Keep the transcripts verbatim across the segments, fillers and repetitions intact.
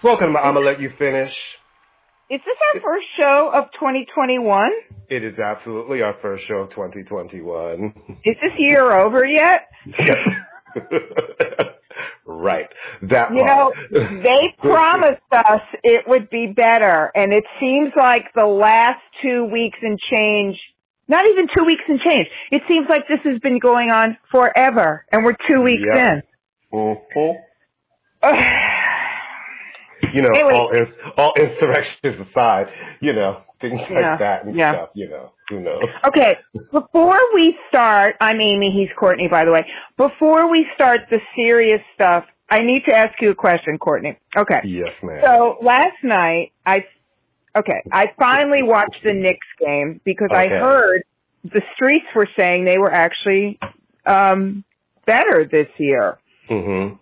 Welcome to I'ma Let You Finish. Is this our first show of twenty twenty-one? It is absolutely our first show of twenty twenty-one. Is this year over yet? Yes. Right. That you part. Know, they promised us it would be better, and it seems like the last two weeks and change, not even two weeks and change, it seems like this has been going on forever, and we're two weeks yep. in. Mm-hmm. You know, anyway. all all insurrections aside, you know, things like yeah. that and yeah. stuff, you know, who knows. Okay, before we start, I'm Amy, he's Courtney, by the way. Before we start the serious stuff, I need to ask you a question, Courtney. Okay. Yes, ma'am. So last night, I, okay, I finally watched the Knicks game because okay. I heard the streets were saying they were actually um, better this year. Mm-hmm.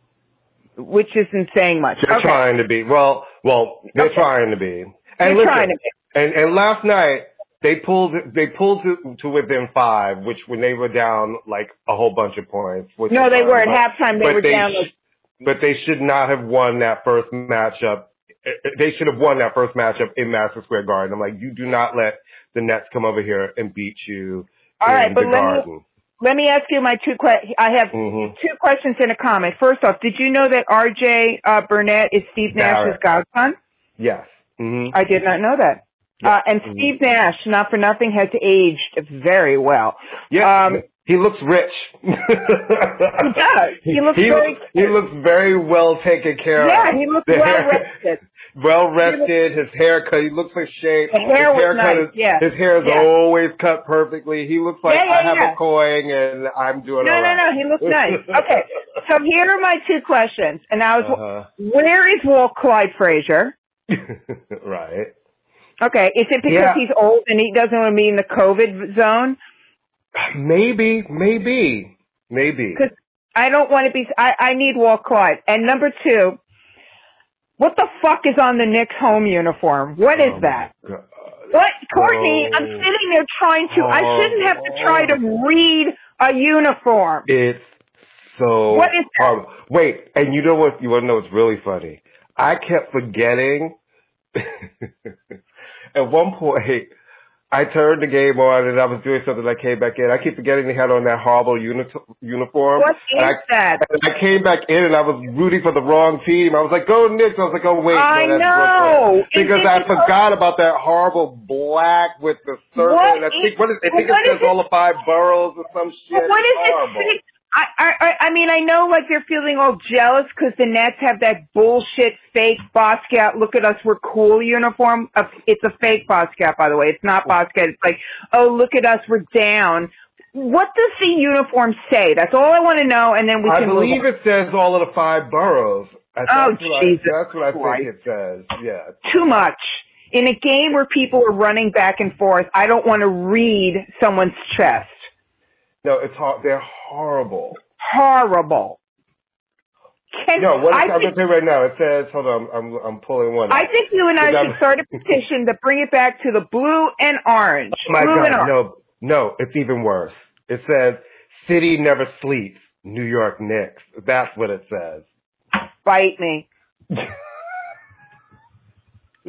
Which isn't saying much. They're okay. trying to be. Well, well, they're okay. trying to be. And they're listen, to be. And, and last night they pulled they pulled to, to within five, which when they were down like a whole bunch of points. Which no, they were at halftime. They were they down. Sh- but they should not have won that first matchup. They should have won that first matchup in Madison Square Garden. I'm like, you do not let the Nets come over here and beat you All in right, but the let Garden. Me- Let me ask you my two questions. I have mm-hmm. two questions and a comment. First off, did you know that R J. Uh, Barrett is Steve Nash's godson? Yes. Mm-hmm. I did not know that. Yes. Uh, and mm-hmm. Steve Nash, not for nothing, has aged very well. Yeah, um, he looks rich. He does. He looks he, very he, he looks very well taken care yeah, of. Yeah, he looks the well hair, rested. Well rested. His haircut. He looks like shape. His hair his was nice. Is, yeah. His hair is yeah. always cut perfectly. He looks like yeah, yeah, I have yeah. a coin and I'm doing no, all right. No, no, no. He looks nice. Okay. So here are my two questions. And I was, uh-huh. where is Walt Clyde Frazier? Right. Okay. Is it because yeah. he's old and he doesn't want to be in the COVID zone? Maybe, maybe, maybe. Because I don't want to be. I, I need Walt Clyde. And number two, what the fuck is on the Knicks home uniform? What is oh that? What, Courtney? Oh. I'm sitting there trying to. Oh. I shouldn't have to try to read a uniform. It's so. What is that? Wait, and you know what? You want to know what's really funny? I kept forgetting. At one point, I turned the game on and I was doing something. I came back in. I keep forgetting they had on that horrible uni- uniform. What is I, that? And I came back in and I was rooting for the wrong team. I was like, go Knicks. I was like, oh, wait. I no, know. Because I because... forgot about that horrible black with the circle. What and I think, is... what is, I think well, it says all the five boroughs or some shit. Well, what is horrible. It? I, I, I mean, I know like they're feeling all jealous because the Nets have that bullshit fake Boscat, look at us, we're cool uniform. It's a fake Boscat, by the way. It's not Boscat. It's like, oh, look at us, we're down. What does the uniform say? That's all I want to know, and then we I can I believe move. It says all of the five boroughs. That's oh, what Jesus. I, that's what I think it says, yeah. Too much. In a game where people are running back and forth, I don't want to read someone's chest. No, it's hard. They're horrible. Horrible. Can, no, what I'm going to say right now, it says, hold on, I'm I'm pulling one. Out. I think you and I should start a petition to bring it back to the blue and orange. Oh my blue God, and no, no, it's even worse. It says, city never sleeps, New York Knicks. That's what it says. Bite me.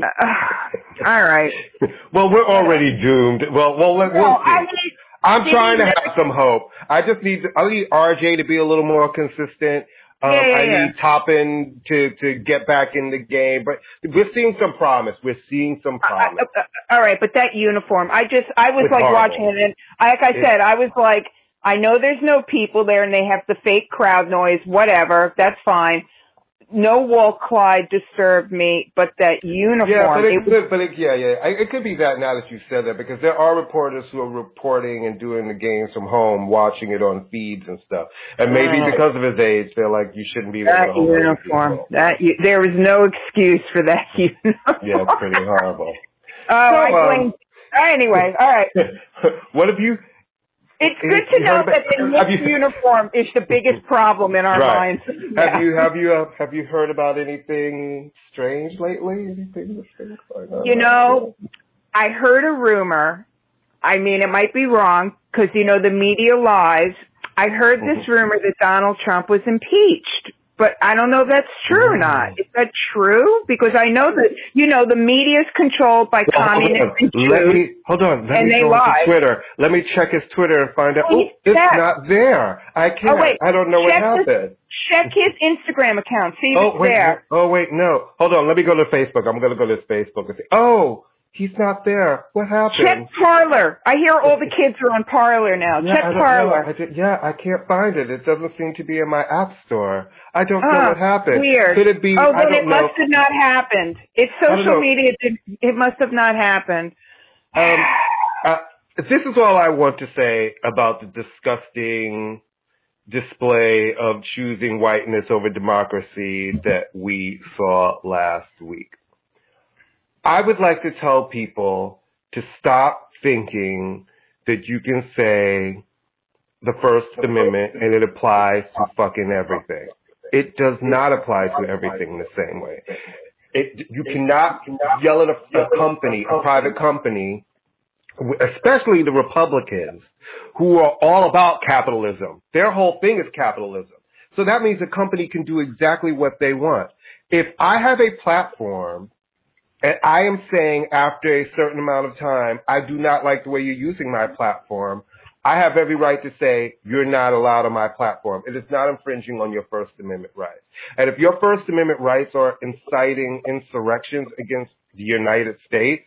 uh, all right. Well, we're already doomed. Well, well, let, well we'll see. I mean, I'm trying to have some hope. I just need to, I need R J to be a little more consistent. Um, yeah, yeah, I need yeah. Toppin to, to get back in the game. But we're seeing some promise. We're seeing some promise. I, I, all right, but that uniform, I just, I was it's like horrible. Watching it. And like I said, I was like, I know there's no people there and they have the fake crowd noise, whatever. That's fine. No Walt Clyde disturbed me, but that uniform. Yeah, but, it, it was, but it, yeah, yeah. I, it could be that now that you said that, because there are reporters who are reporting and doing the games from home, watching it on feeds and stuff. And maybe right. because of his age, they're like, you shouldn't be that home uniform. That you, there was no excuse for that uniform. Yeah, it's pretty horrible. Oh, so, I blame. Um, anyway, all right. What have you? It's good to know that the Knicks uniform is the biggest problem in our right. minds. Yeah. Have you have you uh, have you heard about anything strange lately? Anything strange? You know, I heard a rumor. I mean, it might be wrong because you know the media lies. I heard this rumor that Donald Trump was impeached, but I don't know if that's true or not. Is that true? Because I know that, you know, the media is controlled by well, communists. Let me, hold on. Let and me they go lie. To Twitter. Let me check his Twitter and find out. Oh, oh it's not there. I can't. Oh, wait, I don't know what happened. His, check his Instagram account. See if oh, it's wait, there. Oh, wait, no. Hold on. Let me go to Facebook. I'm going to go to Facebook and see. Oh, he's not there. What happened? Check Parler. I hear all the kids are on Parler now. Yeah, Check I Parler. I did, yeah, I can't find it. It doesn't seem to be in my app store. I don't oh, know what happened. Weird. Could it be? Oh, then it know. must have not happened. It's social media. It must have not happened. Um, uh, this is all I want to say about the disgusting display of choosing whiteness over democracy that we saw last week. I would like to tell people to stop thinking that you can say the First Amendment and it applies to fucking everything. It does not apply to everything the same way. It, you cannot yell at a, a company, a private company, especially the Republicans, who are all about capitalism. Their whole thing is capitalism. So that means a company can do exactly what they want. If I have a platform and I am saying after a certain amount of time, I do not like the way you're using my platform, I have every right to say you're not allowed on my platform. It is not infringing on your First Amendment rights. And if your First Amendment rights are inciting insurrections against the United States,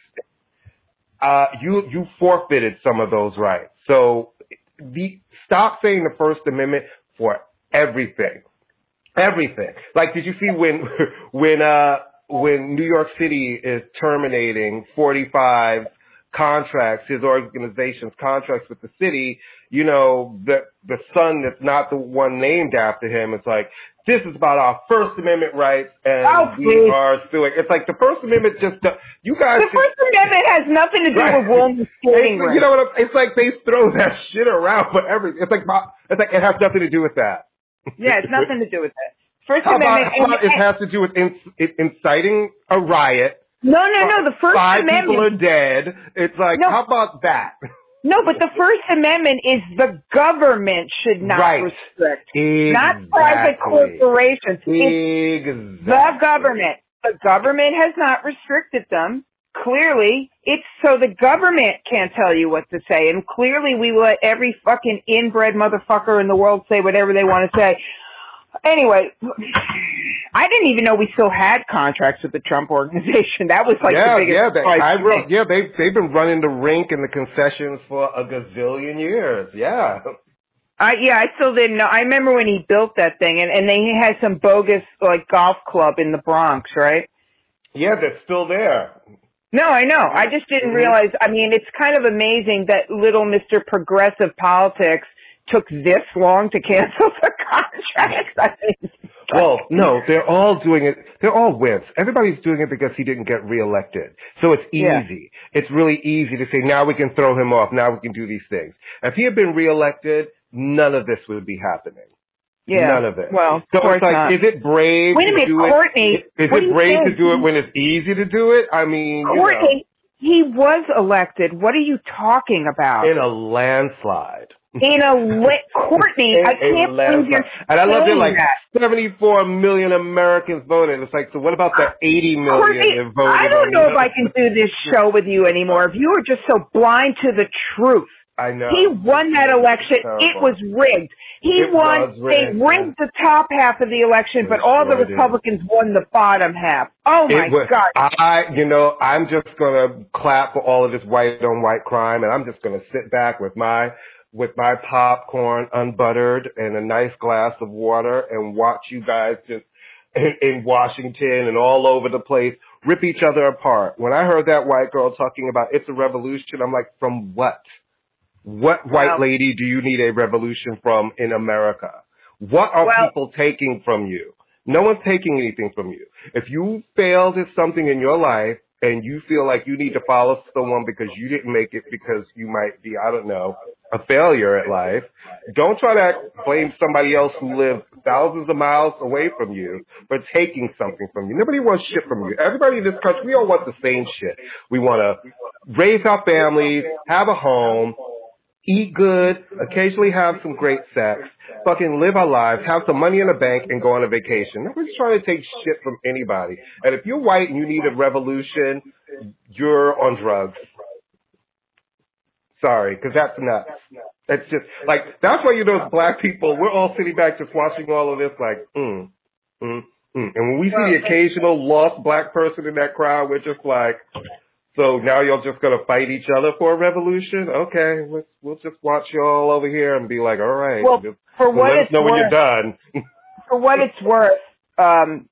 uh, you you forfeited some of those rights. So the, stop saying the First Amendment for everything, everything. Like, did you see when when uh, when New York City is terminating forty-five contracts, his organization's contracts with the city, you know, the the son that's not the one named after him, it's like, this is about our First Amendment rights, and oh, we are suing. It's like the First Amendment just, you guys. The just, First Amendment has nothing to do right. with women's sporting rights. You know what? It's like they throw that shit around for everything. It's like it's like it has nothing to do with that. Yeah, it's nothing to do with that. First How Amendment. About, it has to do with inciting a riot. No, no, no. The First Five Amendment. People are dead. It's like, no. How about that? No, but the First Amendment is the government should not right. restrict, exactly. not private corporations. Exactly. The government. The government has not restricted them. Clearly, it's so the government can't tell you what to say. And clearly, we let every fucking inbred motherfucker in the world say whatever they want to say. Anyway, I didn't even know we still had contracts with the Trump organization. That was like yeah, the biggest yeah, they, I wrote, yeah, they, they've been running the rink and the concessions for a gazillion years. Yeah. I, yeah, I still didn't know. I remember when he built that thing, and, and then he had some bogus like golf club in the Bronx, right? Yeah, that's still there. No, I know. I just didn't realize. I mean, it's kind of amazing that little Mister Progressive Politics took this long to cancel the contracts. I mean, well, no, they're all doing it. They're all wimps. Everybody's doing it because he didn't get reelected. So it's easy. Yeah. It's really easy to say, now we can throw him off. Now we can do these things. If he had been reelected, none of this would be happening. Yeah. None of it. Well, so it's like, not. Is it brave Wait a minute, to do Courtney, it? Is it brave to do it when it's easy to do it? I mean, Courtney, you know. He was elected. What are you talking about? In a landslide. In a lit Courtney, in I can't believe you're And I love it, like that. seventy-four million Americans voted. It's like, so what about the eighty million Courtney, that voted? I don't know if I can do this show with you anymore. If you were just so blind to the truth. I know. He won that election. It was rigged. He it won. Rigged. They rigged the top half of the election, but all the Republicans won the bottom half. Oh, my was, God. I, you know, I'm just going to clap for all of this white-on-white crime, and I'm just going to sit back with my... with my popcorn unbuttered and a nice glass of water and watch you guys just in, in Washington and all over the place rip each other apart. When I heard that white girl talking about it's a revolution, I'm like, from what? What well, white lady do you need a revolution from in America? What are well, people taking from you? No one's taking anything from you. If you failed at something in your life, and you feel like you need to follow someone because you didn't make it because you might be, I don't know, a failure at life, don't try to blame somebody else who lives thousands of miles away from you for taking something from you. Nobody wants shit from you. Everybody in this country, we all want the same shit. We want to raise our families, have a home, eat good, occasionally have some great sex, fucking live our lives, have some money in the bank, and go on a vacation. Nobody's trying to take shit from anybody. And if you're white and you need a revolution, you're on drugs. Sorry, because that's nuts. That's just, like, that's why, you know, as black people, we're all sitting back just watching all of this like, mm, mm, mm. And when we see the occasional lost black person in that crowd, we're just like, so now y'all just going to fight each other for a revolution? Okay, let's, we'll just watch y'all over here and be like, all right. Well, just, for what it's know worth, when you're done. For what it's worth, um,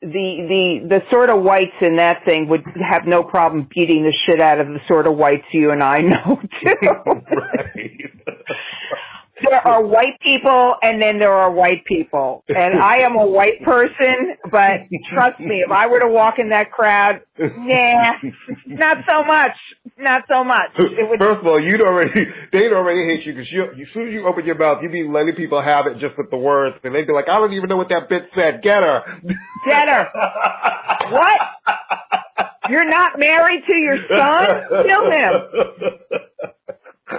the, the, the sort of whites in that thing would have no problem beating the shit out of the sort of whites you and I know, too. Right. There are white people, and then there are white people. And I am a white person, but trust me, if I were to walk in that crowd, nah, not so much. Not so much. It would... First of all, you'd already, they'd already hate you, because as soon as you open your mouth, you'd be letting people have it just with the words, and they'd be like, I don't even know what that bitch said. Get her. Get her. What? You're not married to your son? Kill him.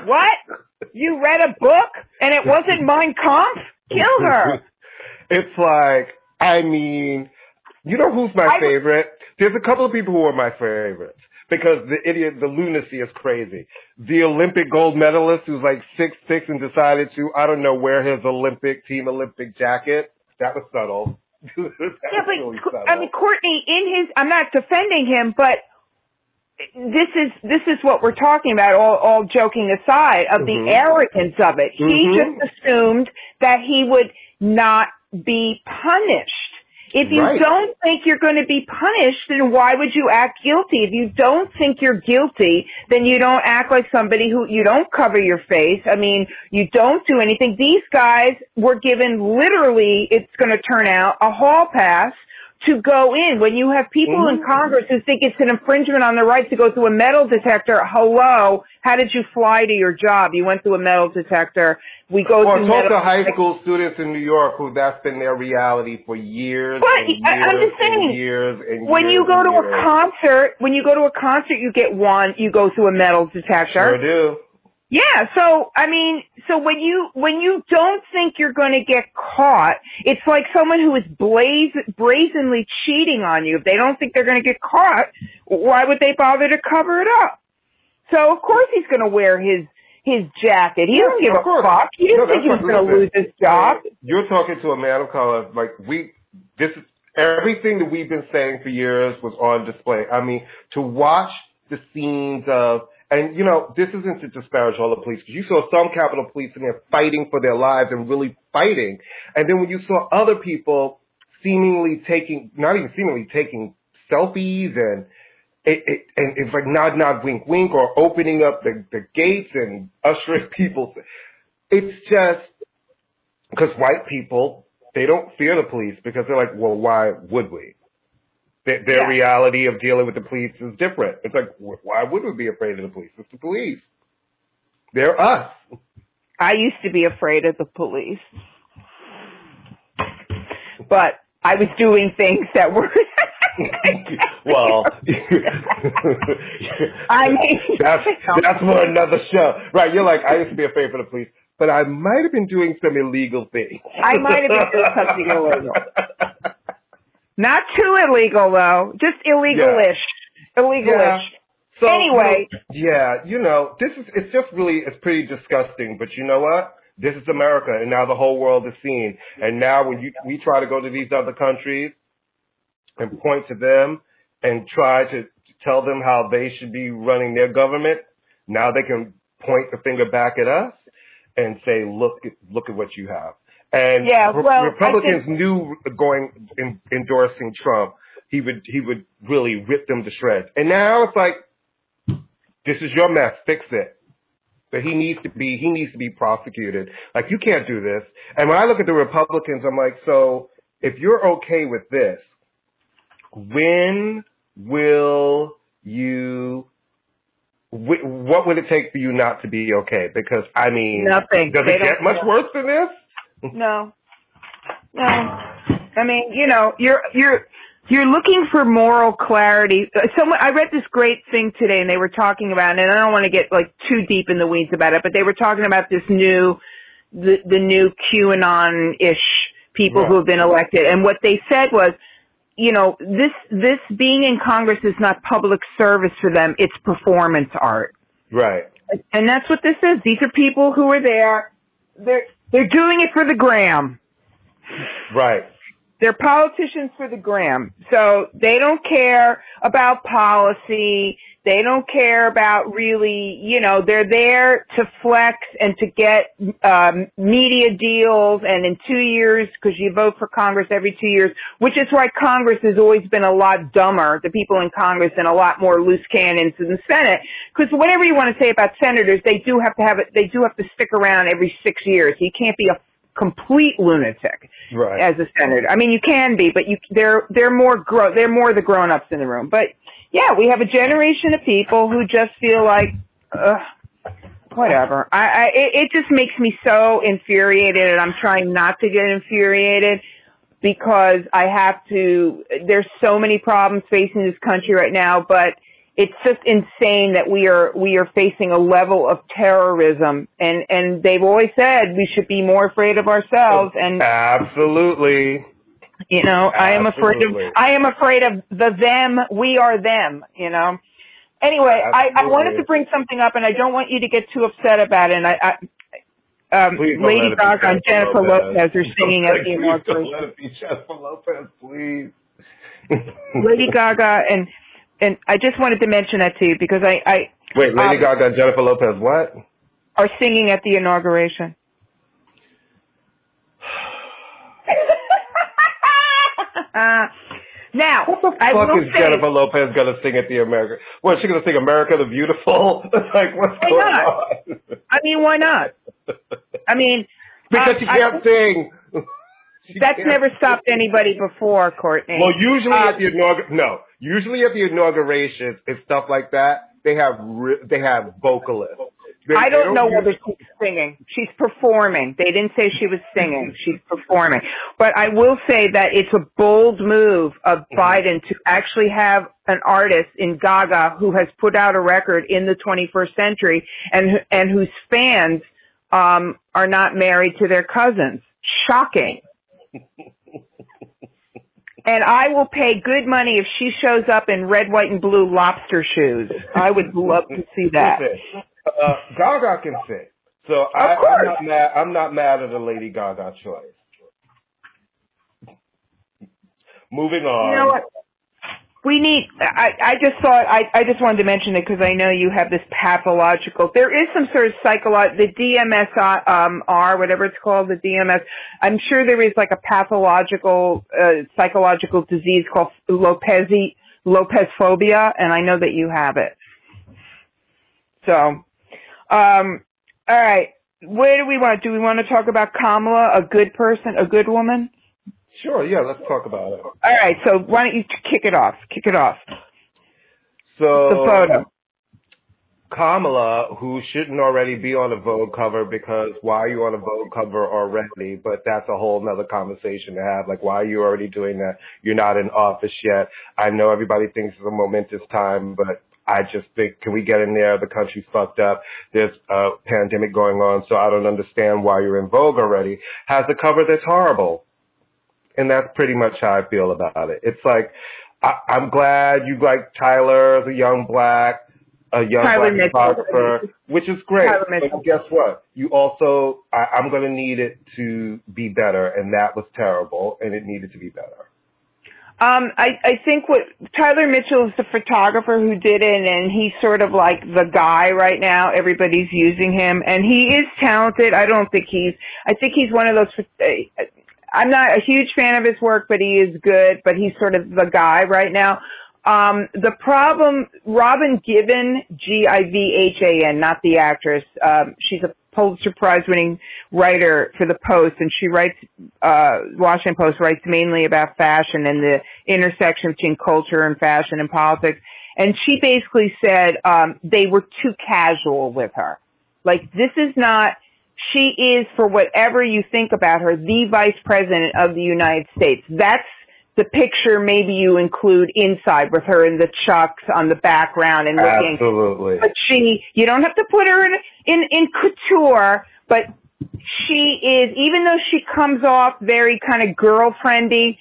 What? You read a book and it wasn't Mein Kampf? Kill her. It's like, I mean, you know who's my I, favorite? There's a couple of people who are my favorites because the idiot, the lunacy is crazy. The Olympic gold medalist who's like six six and decided to, I don't know, wear his Olympic, Team Olympic jacket. That was subtle. that yeah, was but, really subtle. I mean, Courtney, in his, I'm not defending him, but This is this is what we're talking about, all, all joking aside, of the mm-hmm. arrogance of it. Mm-hmm. He just assumed that he would not be punished. If you right. don't think you're going to be punished, then why would you act guilty? If you don't think you're guilty, then you don't act like somebody who, you don't cover your face. I mean, you don't do anything. These guys were given, literally, it's going to turn out, a hall pass to go in. When you have people mm-hmm. in Congress who think it's an infringement on their right to go through a metal detector, hello, how did you fly to your job? You went through a metal detector. We go or through talk to high school students in New York who that's been their reality for years. But and years I'm just saying, and years and when years you go to years. a concert, when you go to a concert, you get one, you go through a metal detector. Sure do. Yeah, so, I mean, so when you, when you don't think you're going to get caught, it's like someone who is blaze, brazenly cheating on you. If they don't think they're going to get caught, why would they bother to cover it up? So, of course he's going to wear his, his jacket. He doesn't give a fuck. He didn't think he was going to lose his job. You're talking to a man of color, like, we, this is, everything that we've been saying for years was on display. I mean, to watch the scenes of, and, you know, this isn't to disparage all the police, because you saw some Capitol Police in there fighting for their lives and really fighting. And then when you saw other people seemingly taking, not even seemingly taking selfies and it, it, and it's like nod, nod, wink, wink, or opening up the, the gates and ushering people. It's just because white people, they don't fear the police because they're like, well, why would we? Their, their yeah. reality of dealing with the police is different. It's like, why would we be afraid of the police? It's the police. They're us. I used to be afraid of the police. But I was doing things that were... well... I mean... That's, that's for another show. Right, you're like, I used to be afraid of the police, but I might have been doing some illegal things. I might have been doing something illegal. Not too illegal, though. Just illegal-ish. Yeah. Illegal-ish. Yeah. So, anyway. You know, yeah, you know, this is, it's just really, it's pretty disgusting, but you know what? This is America, and now the whole world is seen. And now when you, we try to go to these other countries and point to them and try to tell them how they should be running their government, now they can point the finger back at us and say, look at, look at what you have. And yeah, well, Republicans think, knew going in, endorsing Trump, he would he would really rip them to shreds. And now it's like, this is your mess, fix it. But he needs to be he needs to be prosecuted. Like, you can't do this. And when I look at the Republicans, I'm like, so if you're okay with this, when will you? What would it take for you not to be okay? Because I mean, nothing. Does they it get much know. worse than this? No, no. I mean, you know, you're, you're, You're looking for moral clarity. Someone, I read this great thing today, and they were talking about, and I don't want to get like too deep in the weeds about it, but they were talking about this new, the, the new QAnon-ish people yeah. who have been elected, and what they said was, you know, this this being in Congress is not public service for them; it's performance art. Right. And that's what this is. These are people who are there. They're they're doing it for the gram. Right. They're politicians for the gram. So they don't care about policy. They don't care about really, you know, they're there to flex and to get um, media deals. And in two years, because you vote for Congress every two years, which is why Congress has always been a lot dumber, the people in Congress, and a lot more loose cannons in the Senate. Because whatever you want to say about senators, they do have to have it. They do have to stick around every six years. You can't be a complete lunatic right. as a senator. I mean, you can be, but you they're they're more grow they're more the grown ups in the room. But yeah, we have a generation of people who just feel like, ugh, whatever. I, I it, it just makes me so infuriated, and I'm trying not to get infuriated because I have to. There's so many problems facing this country right now, but it's just insane that we are we are facing a level of terrorism, and, and they've always said we should be more afraid of ourselves. And absolutely, you know, absolutely. I am afraid of I am afraid of the them. We are them. You know. Anyway, I, I wanted to bring something up, and I don't want you to get too upset about it. And I, I um, Lady Gaga and Jennifer Lopez are singing at the inauguration. Don't let it be Jennifer Lopez, please. Lady Gaga and. And I just wanted to mention that to you because I... I Wait, Lady um, Gaga and Jennifer Lopez what? Are singing at the inauguration. uh, now, what the I fuck is say, Jennifer Lopez going to sing at the America? What, is she going to sing America the Beautiful? Like, what's why going not? on? I mean, why not? I mean... Because I, she can't I, sing. She that's can't never sing. Stopped anybody before, Courtney. Well, usually uh, at the inauguration... No. Usually at the inaugurations and stuff like that, they have re- they have vocalists. They, I don't, don't know whether she's singing. She's performing. They didn't say she was singing. She's performing. But I will say that it's a bold move of Biden to actually have an artist in Gaga who has put out a record in the twenty-first century and and whose fans um, are not married to their cousins. Shocking. And I will pay good money if she shows up in red, white, and blue lobster shoes. I would love to see that. Uh, Gaga can sing. So I, I'm, not mad, I'm not mad at the Lady Gaga choice. Moving on. You know what? We need, I, I just thought, I, I just wanted to mention it because I know you have this pathological, there is some sort of psychological, the D M S R, um, whatever it's called, the D M S, I'm sure there is like a pathological, uh, psychological disease called Lopez, Lopez phobia, and I know that you have it. So, um, all right, where do we want to, do we want to talk about Kamala, a good person, a good woman? Sure, yeah, let's talk about it. All right, so why don't you kick it off? Kick it off. So, the photo. Kamala, who shouldn't already be on a Vogue cover because why are you on a Vogue cover already? But that's a whole nother conversation to have. Like, why are you already doing that? You're not in office yet. I know everybody thinks it's a momentous time, but I just think, can we get in there? The country's fucked up. There's a pandemic going on, so I don't understand why you're in Vogue already. Has a cover that's horrible. And that's pretty much how I feel about it. It's like, I, I'm glad you like Tyler, the young black, a young Tyler black photographer, which is great. But guess what? You also, I, I'm going to need it to be better. And that was terrible. And it needed to be better. Um, I, I think what Tyler Mitchell is the photographer who did it, and he's sort of like the guy right now. Everybody's using him, and he is talented. I don't think he's, I think he's one of those, uh, I'm not a huge fan of his work, but he is good, but he's sort of the guy right now. Um, the problem, Robin Given, G I V H A N, not the actress. Um, she's a Pulitzer Prize winning writer for the Post, and she writes, uh, Washington Post writes mainly about fashion and the intersection between culture and fashion and politics. And she basically said, um, they were too casual with her. Like, this is not, she is, for whatever you think about her, the vice president of the United States. That's the picture maybe you include inside with her in the chucks on the background and looking. Absolutely. But she, you don't have to put her in, in, in couture, but she is, even though she comes off very kind of girlfriendy,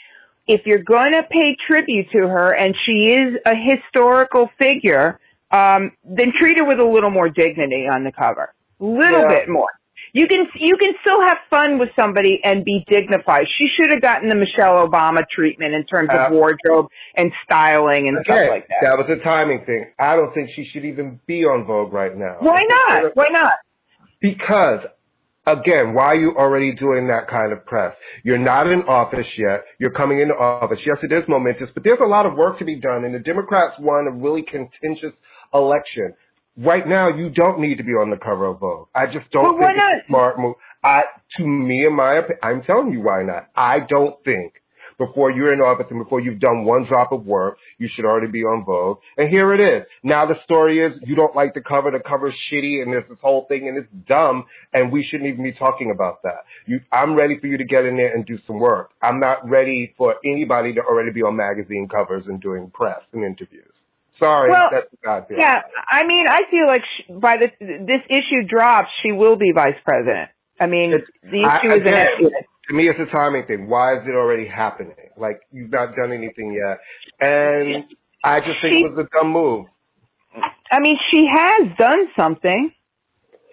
if you're going to pay tribute to her and she is a historical figure, um, then treat her with a little more dignity on the cover. A little yeah. bit more. You can you can still have fun with somebody and be dignified. She should have gotten the Michelle Obama treatment in terms of uh, wardrobe and styling and okay. stuff like that. That was a timing thing. I don't think she should even be on Vogue right now. Why not? Why not? Because, again, why are you already doing that kind of press? You're not in office yet. You're coming into office. Yes, it is momentous, but there's a lot of work to be done, and the Democrats won a really contentious election. Right now, you don't need to be on the cover of Vogue. I just don't think it's a smart move. I, to me, in my opinion, I'm telling you why not. I don't think before you're in office and before you've done one drop of work, you should already be on Vogue. And here it is. Now the story is you don't like the cover. The cover's shitty, and there's this whole thing, and it's dumb, and we shouldn't even be talking about that. You, I'm ready for you to get in there and do some work. I'm not ready for anybody to already be on magazine covers and doing press and interviews. Sorry, well, that's not good. Yeah, I mean, I feel like she, by the this issue drops, she will be vice president. I mean, it's, the issue I, is again, an issue. To me, it's a timing thing. Why is it already happening? Like, you've not done anything yet. And I just think she, it was a dumb move. I mean, she has done something.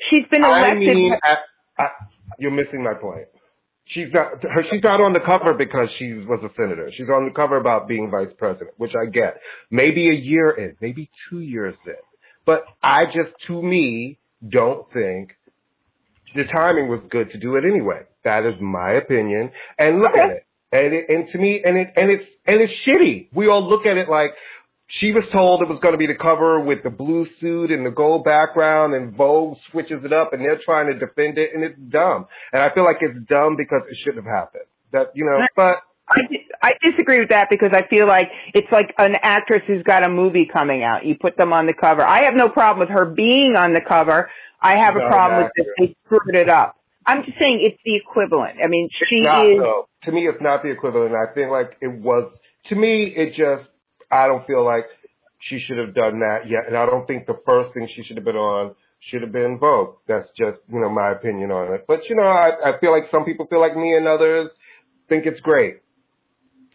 She's been elected. I mean, I, I, you're missing my point. She's not her, she's not on the cover because she was a senator. She's on the cover about being vice president, which I get. Maybe a year in, maybe two years in. But I just, to me, don't think the timing was good to do it anyway. That is my opinion. And look okay. at it. And it, and to me, and it and it's and it's shitty. We all look at it like she was told it was going to be the cover with the blue suit and the gold background, and Vogue switches it up, and they're trying to defend it, and it's dumb. And I feel like it's dumb because it shouldn't have happened. That you know, but I, I disagree with that because I feel like it's like an actress who's got a movie coming out. You put them on the cover. I have no problem with her being on the cover. I have a problem with that they screwed it up. I'm just saying it's the equivalent. I mean, she not, is. No. To me, it's not the equivalent. I think like it was. To me, it just. I don't feel like she should have done that yet. And I don't think the first thing she should have been on should have been Vogue. That's just, you know, my opinion on it. But, you know, I, I feel like some people feel like me and others think it's great.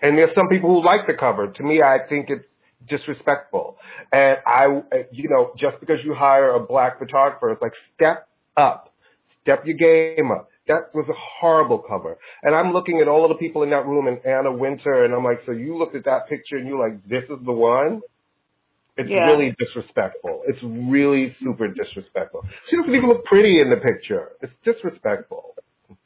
And there's some people who like the cover. To me, I think it's disrespectful. And I, you know, just because you hire a black photographer, it's like, step up, step your game up. That was a horrible cover. And I'm looking at all of the people in that room and Anna Winter, and I'm like, so you looked at that picture and you're like, this is the one? It's yeah. really disrespectful. It's really super disrespectful. She doesn't even look pretty in the picture. It's disrespectful.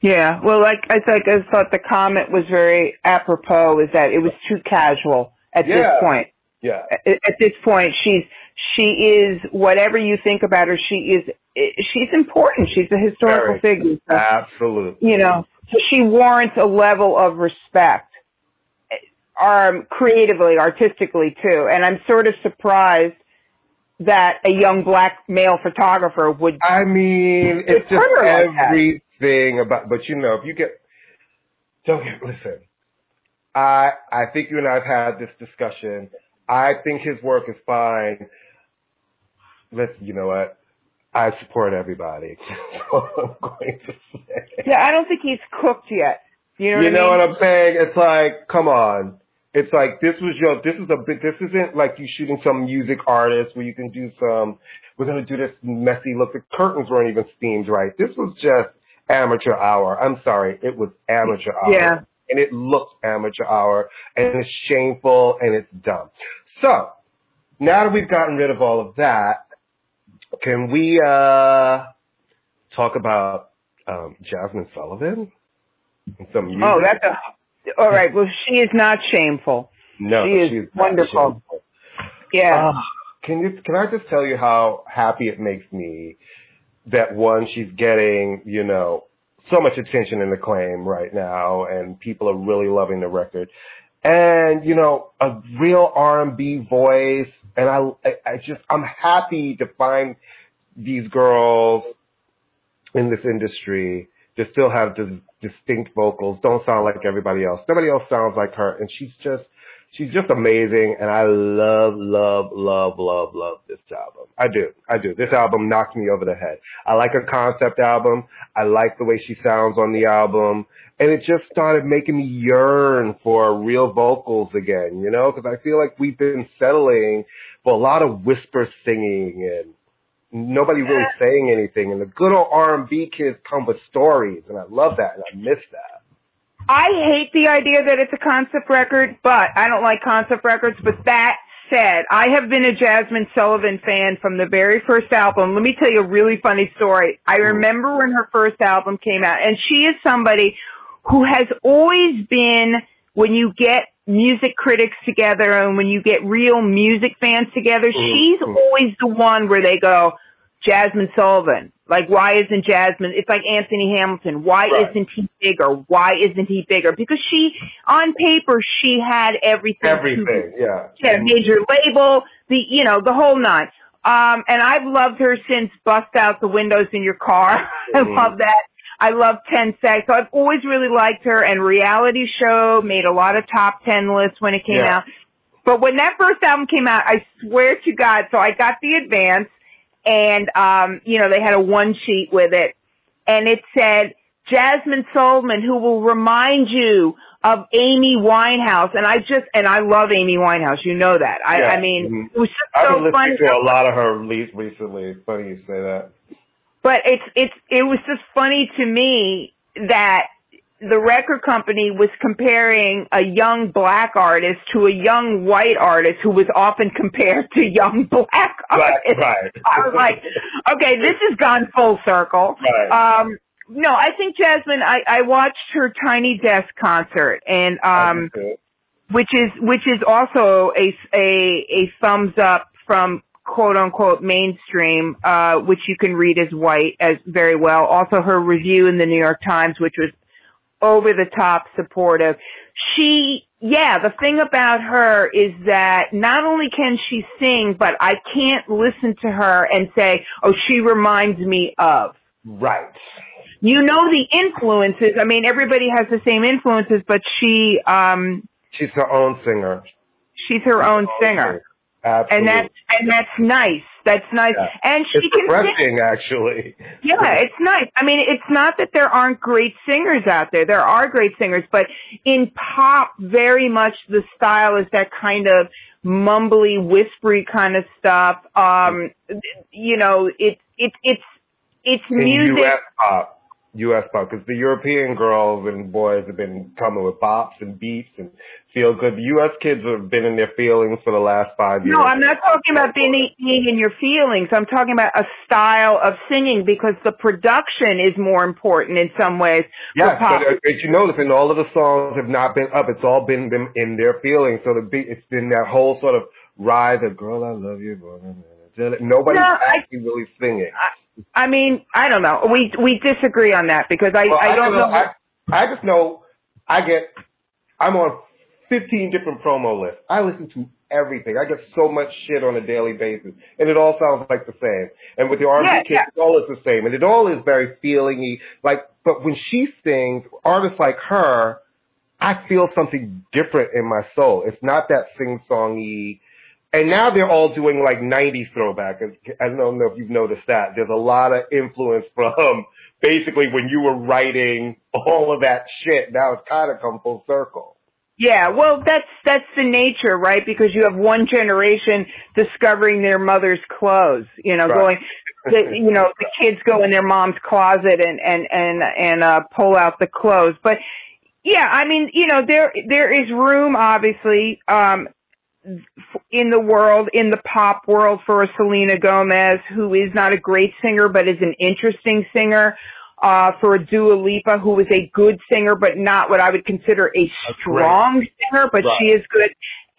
Yeah. Well, like I, like, I thought the comment was very apropos, is that it was too casual at yeah. this point. Yeah. At, at this point, she's she is, whatever you think about her, she is she's important. She's a historical Very, figure. So, absolutely. You know, so she warrants a level of respect, um, creatively, artistically, too. And I'm sort of surprised that a young black male photographer would. I mean, it's just everything like about, but you know, if you get, don't get, listen, I, I think you and I have had this discussion. I think his work is fine. Listen, you know what? I support everybody. That's what I'm going to say. Yeah, I don't think he's cooked yet. You know what you I mean? You know what I'm saying? It's like, come on. It's like, this was your, this is a bit, this isn't like you shooting some music artist where you can do some, we're going to do this messy look. The curtains weren't even steamed right. This was just amateur hour. I'm sorry. It was amateur hour. Yeah. And it looks amateur hour, and it's shameful, and it's dumb. So, now that we've gotten rid of all of that, can we uh, talk about um, Jazmine Sullivan? And some music? Oh, that's a, all right. Well, she is not shameful. No, she is, she is wonderful. Shameful. Yeah. Uh, can you? Can I just tell you how happy it makes me that one, she's getting, you know, so much attention and acclaim right now, and people are really loving the record. And, you know, a real R and B voice. And I, I just, I'm happy to find these girls in this industry to still have this distinct vocals, don't sound like everybody else. Nobody else sounds like her, and she's just she's just amazing, and I love, love, love, love, love this album. I do, I do. This album knocked me over the head. I like her concept album. I like the way she sounds on the album, and it just started making me yearn for real vocals again, you know, because I feel like we've been settling for a lot of whisper singing and nobody really saying anything, and the good old R and B kids come with stories, and I love that, and I miss that. I hate the idea that it's a concept record, but I don't like concept records. But that said, I have been a Jazmine Sullivan fan from the very first album. Let me tell you a really funny story. I remember when her first album came out, and she is somebody who has always been, when you get music critics together and when you get real music fans together, mm-hmm. she's always the one where they go, Jazmine Sullivan, like, why isn't Jazmine? It's like Anthony Hamilton. Why right. isn't he bigger? Why isn't he bigger? Because she, on paper, she had everything. Everything, yeah. She had a major label, the, you know, the whole nine. Um, and I've loved her since Bust Out the Windows in Your Car. Mm. I love that. I love ten seconds. So I've always really liked her, and Reality Show made a lot of top ten lists when it came yeah. out. But when that first album came out, I swear to God, so I got the advance. And, um, you know, they had a one sheet with it, and it said, Jazmine Sullivan, who will remind you of Amy Winehouse. And I just, and I love Amy Winehouse. You know that. I, yeah. I mean, mm-hmm. it was just so funny. I've been listening to a lot of her release recently. It's funny you say that. But it's, it's, it was just funny to me that the record company was comparing a young black artist to a young white artist who was often compared to young black artists. Right, right. I was like, okay, this has gone full circle. Right. Um, no, I think Jazmine, I, I watched her Tiny Desk concert, and um, okay. which is which is also a, a, a thumbs up from quote unquote mainstream, uh, which you can read as white as very well. Also her review in the New York Times, which was over-the-top supportive. She, yeah, the thing about her is that not only can she sing, but I can't listen to her and say, oh, she reminds me of. Right. You know the influences. I mean, everybody has the same influences, but she... Um, she's her own singer. She's her she's own singer. singer. Absolutely. And that's, and that's nice. That's nice. Yeah. And she it's can refreshing, actually. Yeah, it's nice. I mean, it's not that there aren't great singers out there. There are great singers, but in pop, very much the style is that kind of mumbly, whispery kind of stuff. Um, you know, it's it's it's it's music. In U S pop. U S pop, because the European girls and boys have been coming with bops and beats and feel good. The U S kids have been in their feelings for the last five years. No, I'm not talking about being in your feelings. I'm talking about a style of singing, because the production is more important in some ways. Yes, but as you notice, and all of the songs have not been up. It's all been them in their feelings. So the beat, it's been that whole sort of rise of "Girl, I love you." Nobody's no, actually I, really singing. I, I mean, I don't know. We we disagree on that, because I, well, I, I don't know. know. I, I just know I get, I'm on fifteen different promo lists. I listen to everything. I get so much shit on a daily basis, and it all sounds like the same. And with the R and B yeah, kids, yeah. it all is the same, and it all is very feeling-y. Like, but when she sings, artists like her, I feel something different in my soul. It's not that sing-song-y. And now they're all doing like nineties throwback. I don't know if you've noticed that. There's a lot of influence from basically when you were writing all of that shit. Now it's kind of come full circle. Yeah, well, that's that's the nature, right? Because you have one generation discovering their mother's clothes, you know, right. going, the, you know, the kids go in their mom's closet and and and and uh, pull out the clothes. But yeah, I mean, you know, there there is room, obviously. Um, in the world, in the pop world, for a Selena Gomez, who is not a great singer but is an interesting singer, uh, for a Dua Lipa, who is a good singer but not what I would consider a strong right. singer, but right. she is good.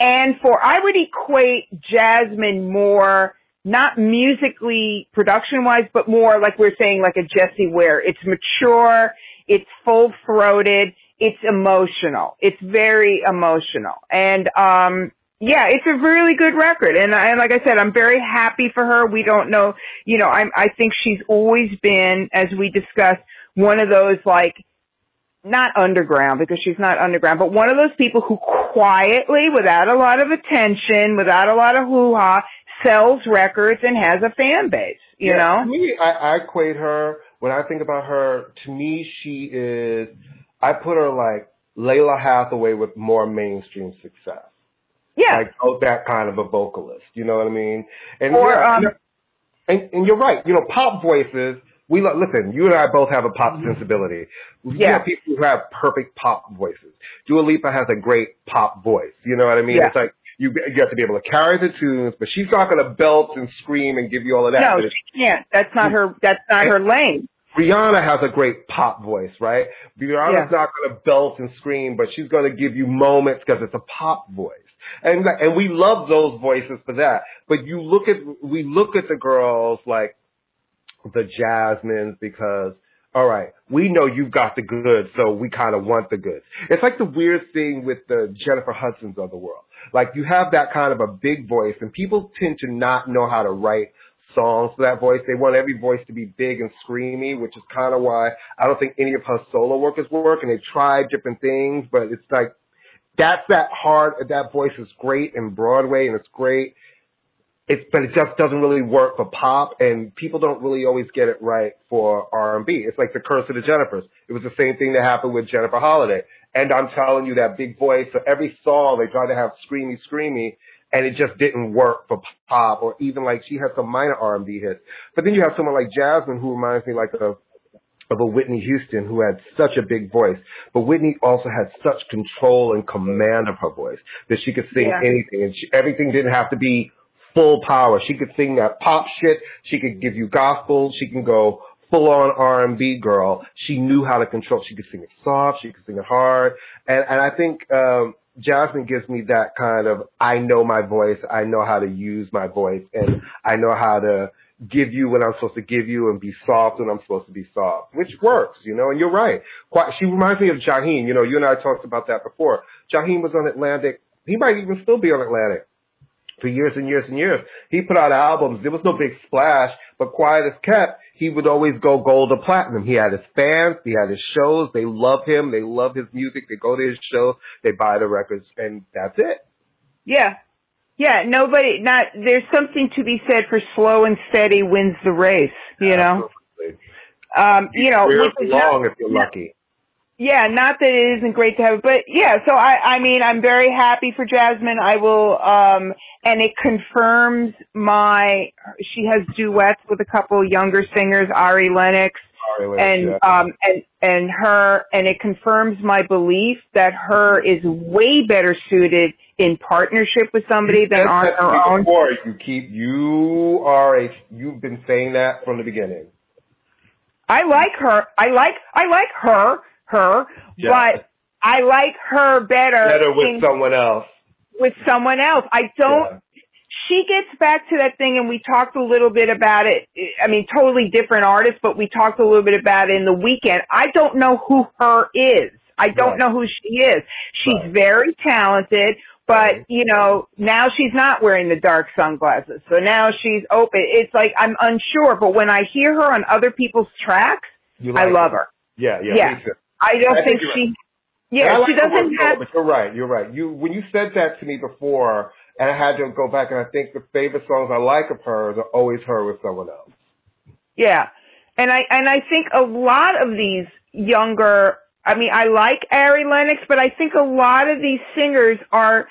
And for, I would equate Jazmine more, not musically, production-wise, but more like we're saying, like a Jessie Ware. It's mature, it's full-throated, it's emotional. It's very emotional. And, um... yeah, it's a really good record, and, and like I said, I'm very happy for her. We don't know, you know, I'm, I think she's always been, as we discussed, one of those, like, not underground, because she's not underground, but one of those people who quietly, without a lot of attention, without a lot of hoo-ha, sells records and has a fan base, you yeah, know? To me, I, I equate her, when I think about her, to me, she is, I put her like Layla Hathaway with more mainstream success. Yeah. Like, oh, that kind of a vocalist, you know what I mean? And, or, yeah, um, and, and you're right, you know, pop voices, we lo- listen, you and I both have a pop mm-hmm. sensibility. We yeah. have people who have perfect pop voices. Dua Lipa has a great pop voice, you know what I mean? Yeah. It's like, You, you have to be able to carry the tunes, but she's not going to belt and scream and give you all of that. No, she can't. That's not her. That's not her lane. Rihanna has a great pop voice, right? Rihanna's yeah. not going to belt and scream, but she's going to give you moments because it's a pop voice, and and we love those voices for that. But you look at we look at the girls like the Jazmines because. All right, we know you've got the goods, so we kind of want the goods. It's like the weird thing with the Jennifer Hudsons of the world. Like, you have that kind of a big voice, and people tend to not know how to write songs for that voice. They want every voice to be big and screamy, which is kind of why I don't think any of her solo work is work, and they've tried different things, but it's like, that's that hard, that voice is great in Broadway, and it's great, It's, but it just doesn't really work for pop, and people don't really always get it right for R and B. It's like the curse of the Jennifers. It was the same thing that happened with Jennifer Holliday. And I'm telling you, that big voice, so every song they tried to have screamy, screamy, and it just didn't work for pop, or even like she had some minor R and B hits. But then you have someone like Jazmine, who reminds me like of, of a Whitney Houston, who had such a big voice. But Whitney also had such control and command of her voice that she could sing yeah. anything, and she, everything didn't have to be full power. She could sing that pop shit. She could give you gospel. She can go full on R and B girl. She knew how to control. She could sing it soft. She could sing it hard. And and I think um, Jazmine gives me that kind of, I know my voice. I know how to use my voice. And I know how to give you what I'm supposed to give you and be soft when I'm supposed to be soft, which works, you know, and you're right. She reminds me of Jaheim. You know, you and I talked about that before. Jaheim was on Atlantic. He might even still be on Atlantic. For years and years and years, he put out albums. There was no big splash, but quiet as kept, he would always go gold or platinum. He had his fans, he had his shows. They love him. They love his music. They go to his shows. They buy the records, and that's it. Yeah, yeah. Nobody. Not there's something to be said for slow and steady wins the race. You know. Absolutely. Um, you know, which is long if you're lucky. Yeah, not that it isn't great to have, but yeah, so I, I mean, I'm very happy for Jazmine. I will, um, and it confirms my, she has duets with a couple younger singers, Ari Lennox, Ari Lennox and, yeah. um, and, and her, and it confirms my belief that her is way better suited in partnership with somebody you than on her own. Before, you keep, you are a, you've been saying that from the beginning. I like her. I like, I like her. her, yeah. But I like her better. Better with in, someone else. With someone else. I don't, yeah. She gets back to that thing, and we talked a little bit about it. I mean, totally different artists, but we talked a little bit about it in the weekend. I don't know who her is. I don't right. know who she is. She's right. very talented, but, right. you know, now she's not wearing the dark sunglasses. So now she's open. It's like, I'm unsure, but when I hear her on other people's tracks, like I love her. her. Yeah, yeah, yeah. Me too. I don't I think, think she, right. yeah, like she doesn't have. But you're right, you're right. You when you said that to me before, and I had to go back, and I think the favorite songs I like of hers are always her with someone else. Yeah, and I and I think a lot of these younger, I mean, I like Ari Lennox, but I think a lot of these singers are.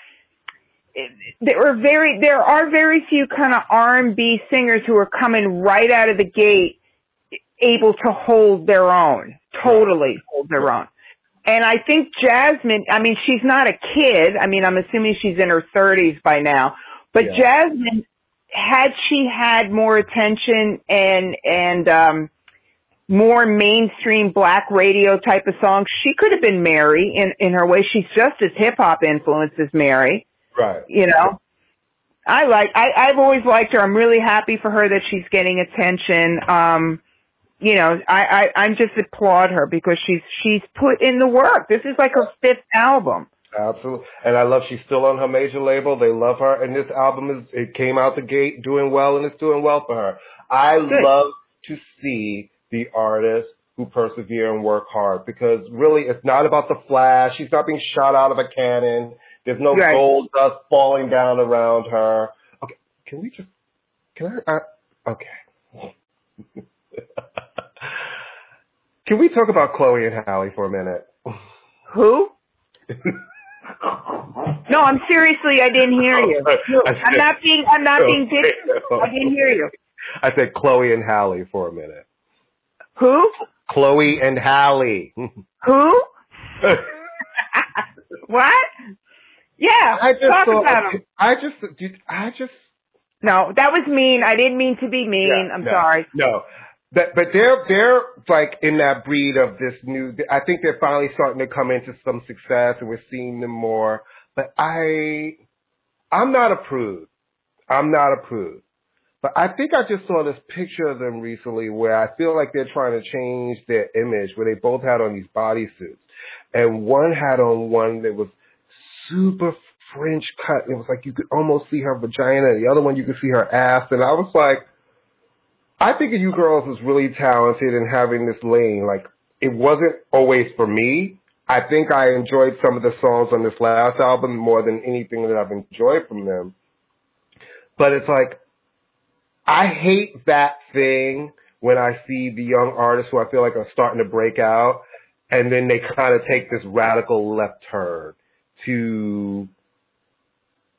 There are very there are very few kind of R and B singers who are coming right out of the gate able to hold their own. Totally hold their own. And I think Jazmine, I mean, she's not a kid. I mean, I'm assuming she's in her thirties by now. But yeah. Jazmine, had she had more attention and and um, more mainstream black radio type of songs, she could have been Mary in, in her way. She's just as hip-hop influenced as Mary. Right. You know? I like, I, I've always liked her. I'm really happy for her that she's getting attention. Um You know, I, I, I just applaud her because she's she's put in the work. This is like her fifth album. Absolutely. And I love she's still on her major label. They love her. And this album, is it came out the gate doing well, and it's doing well for her. I Good. love to see the artists who persevere and work hard, because really it's not about the flash. She's not being shot out of a cannon. There's no right. gold dust falling down around her. Okay, can we just, can I, I okay. Can we talk about Chloe and Halle for a minute? Who? No, I'm seriously, I didn't hear you. I'm not being, I'm not being difficult. I didn't hear you. I said Chloe and Halle for a minute. Who? Chloe and Halle. Who? What? Yeah, I just talk thought, about them. I just, did, I just. No, that was mean. I didn't mean to be mean. Yeah, I'm no, sorry. No, but but they're they're like in that breed of this new. I think they're finally starting to come into some success, and we're seeing them more. But I, I'm not a prude. I'm not a prude. But I think I just saw this picture of them recently where I feel like they're trying to change their image, where they both had on these bodysuits. And one had on one that was super French cut. It was like you could almost see her vagina. The other one, you could see her ass. And I was like, I think of you girls as really talented in having this lane. Like, it wasn't always for me. I think I enjoyed some of the songs on this last album more than anything that I've enjoyed from them. But it's like, I hate that thing when I see the young artists who I feel like are starting to break out, and then they kind of take this radical left turn to,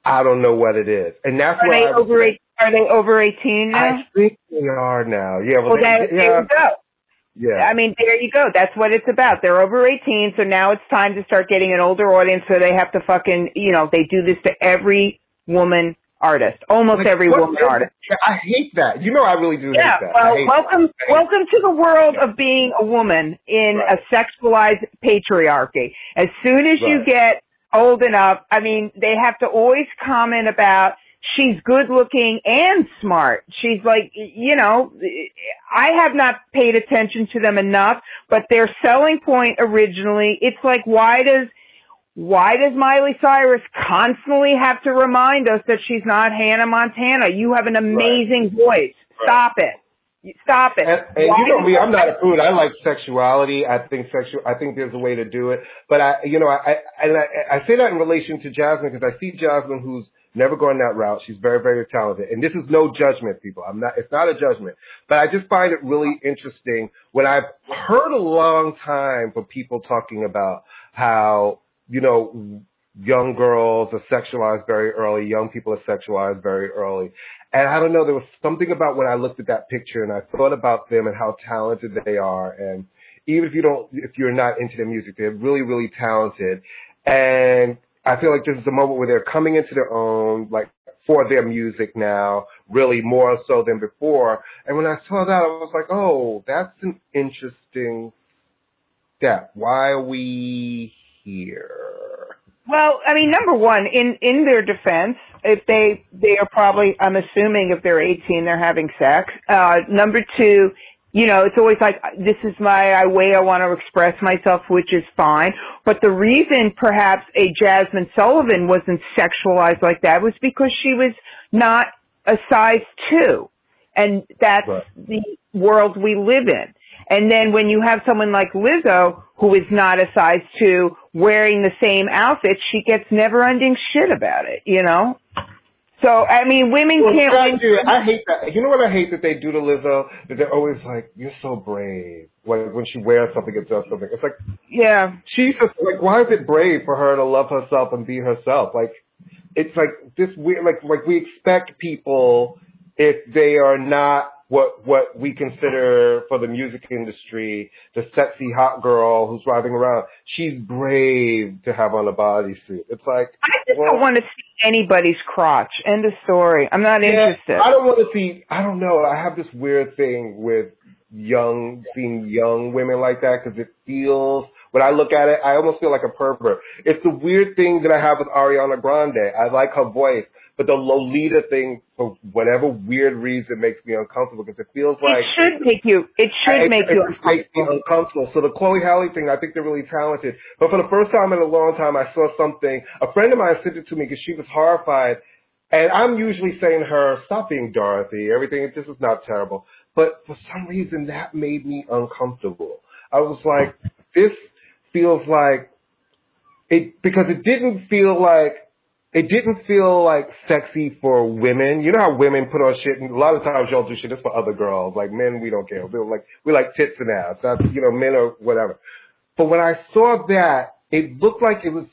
I don't know what it is. And that's are they I over eight, Are they over eighteen now? I think they are now. Yeah. Well, well they, that, yeah. There you go. Yeah. I mean, there you go. That's what it's about. They're over eighteen, so now it's time to start getting an older audience, so they have to fucking, you know, they do this to every woman artist, almost like, every woman is, artist. I hate that. You know, I really do yeah, hate that. Well, hate welcome, that. welcome to the world yeah. of being a woman in right. a sexualized patriarchy. As soon as right. you get old enough, I mean, they have to always comment about she's good looking and smart. She's like, you know, I have not paid attention to them enough, but their selling point originally, it's like, why does Why does Miley Cyrus constantly have to remind us that she's not Hannah Montana? You have an amazing right. voice. Right. Stop it. Stop it. And, and you know me, I'm not a prude. I like sexuality. I think sexual. I think there's a way to do it. But I, you know, I, I and I, I say that in relation to Jazmine, because I see Jazmine, who's never going that route. She's very, very talented. And this is no judgment, people. I'm not. It's not a judgment. But I just find it really interesting when I've heard a long time for people talking about how, you know, young girls are sexualized very early, young people are sexualized very early. And I don't know, there was something about when I looked at that picture and I thought about them and how talented they are. And even if you don't, if you're not into their music, they're really, really talented. And I feel like this is a moment where they're coming into their own, like for their music now, really more so than before. And when I saw that, I was like, oh, that's an interesting step. Why are we here? Well, I mean, number one, in, in their defense, if they, they are probably, I'm assuming if they're eighteen, they're having sex. Uh, number two, you know, it's always like, this is my way I want to express myself, which is fine. But the reason perhaps a Jazmine Sullivan wasn't sexualized like that was because she was not a size two. And that's right. the world we live in. And then when you have someone like Lizzo, who is not a size two, wearing the same outfit, she gets never-ending shit about it, you know? So, I mean, women well, can't... I, do. I hate that. You know what I hate that they do to Lizzo? That they're always like, you're so brave. When, when she wears something and does something. It's like, yeah, she's just like, why is it brave for her to love herself and be herself? Like, it's like this weird, like, like we expect people, if they are not what what we consider for the music industry, the sexy hot girl who's driving around, she's brave to have on a bodysuit. It's like, I just well, don't want to see anybody's crotch. End of story. I'm not yeah, interested. I don't want to see, I don't know. I have this weird thing with young, seeing young women like that, because it feels, when I look at it, I almost feel like a pervert. It's the weird thing that I have with Ariana Grande. I like her voice. But the Lolita thing, for whatever weird reason, makes me uncomfortable, because it feels like it should make you. It should it, make it, you it makes me uncomfortable. So the Chloe Halle thing, I think they're really talented. But for the first time in a long time, I saw something. A friend of mine sent it to me because she was horrified, and I'm usually saying to her, "Stop being Dorothy. Everything. This is not terrible." But for some reason, that made me uncomfortable. I was like, this feels like it, because it didn't feel like, it didn't feel like sexy for women. You know how women put on shit, and a lot of times y'all do shit that's for other girls. Like men, we don't care. We're like, we like tits and ass. That's, you know, men or whatever. But when I saw that, it looked like it was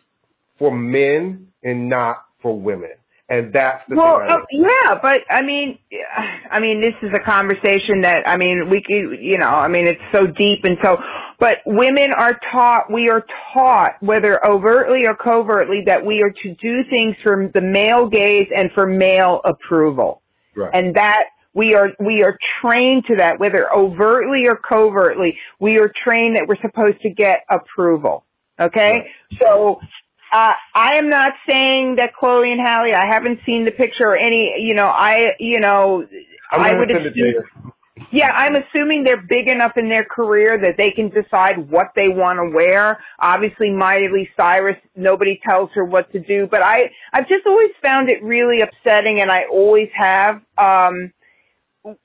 for men and not for women. And that's the well, uh, yeah, but I mean, I mean, this is a conversation that, I mean, we could, you know, I mean, it's so deep and so, but women are taught, we are taught, whether overtly or covertly, that we are to do things for the male gaze and for male approval. Right. And that we are, we are trained to that, whether overtly or covertly, we are trained that we're supposed to get approval. Okay. Right. So, Uh, I am not saying that Chloe and Halle, I haven't seen the picture or any, you know, I, you know, I would assume, yeah, I'm assuming they're big enough in their career that they can decide what they want to wear. Obviously, Miley Cyrus, nobody tells her what to do, but I, I've just always found it really upsetting, and I always have, um,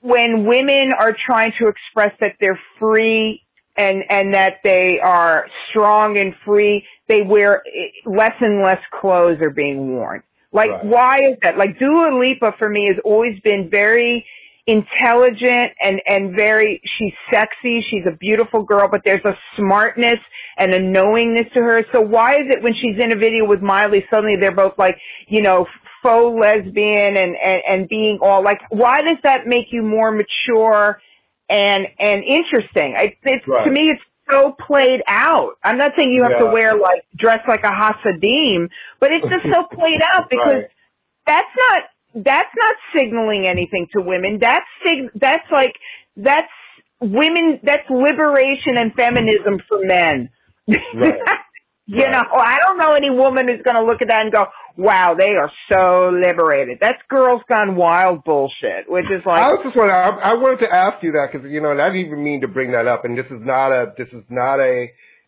when women are trying to express that they're free and, and that they are strong and free, they wear less and less clothes are being worn. Like, right. Why is that? Like, Dua Lipa for me has always been very intelligent and, and very, she's sexy. She's a beautiful girl, but there's a smartness and a knowingness to her. So why is it when she's in a video with Miley, suddenly they're both like, you know, faux lesbian and, and, and being all like, why does that make you more mature and, and interesting? It, it's, right. To me, it's so played out. I'm not saying you have yeah. to wear like dress like a Hasidim, but it's just so played out because right. that's not that's not signaling anything to women. That's sig- that's like that's women. That's liberation and feminism for men. Right. you right. know, I don't know any woman who's going to look at that and go, "Wow, they are so liberated." That's girls gone wild bullshit, which is like. I was just wondering, I, I wanted to ask you that because you know, and I didn't even mean to bring that up. And this is not a, this is not a,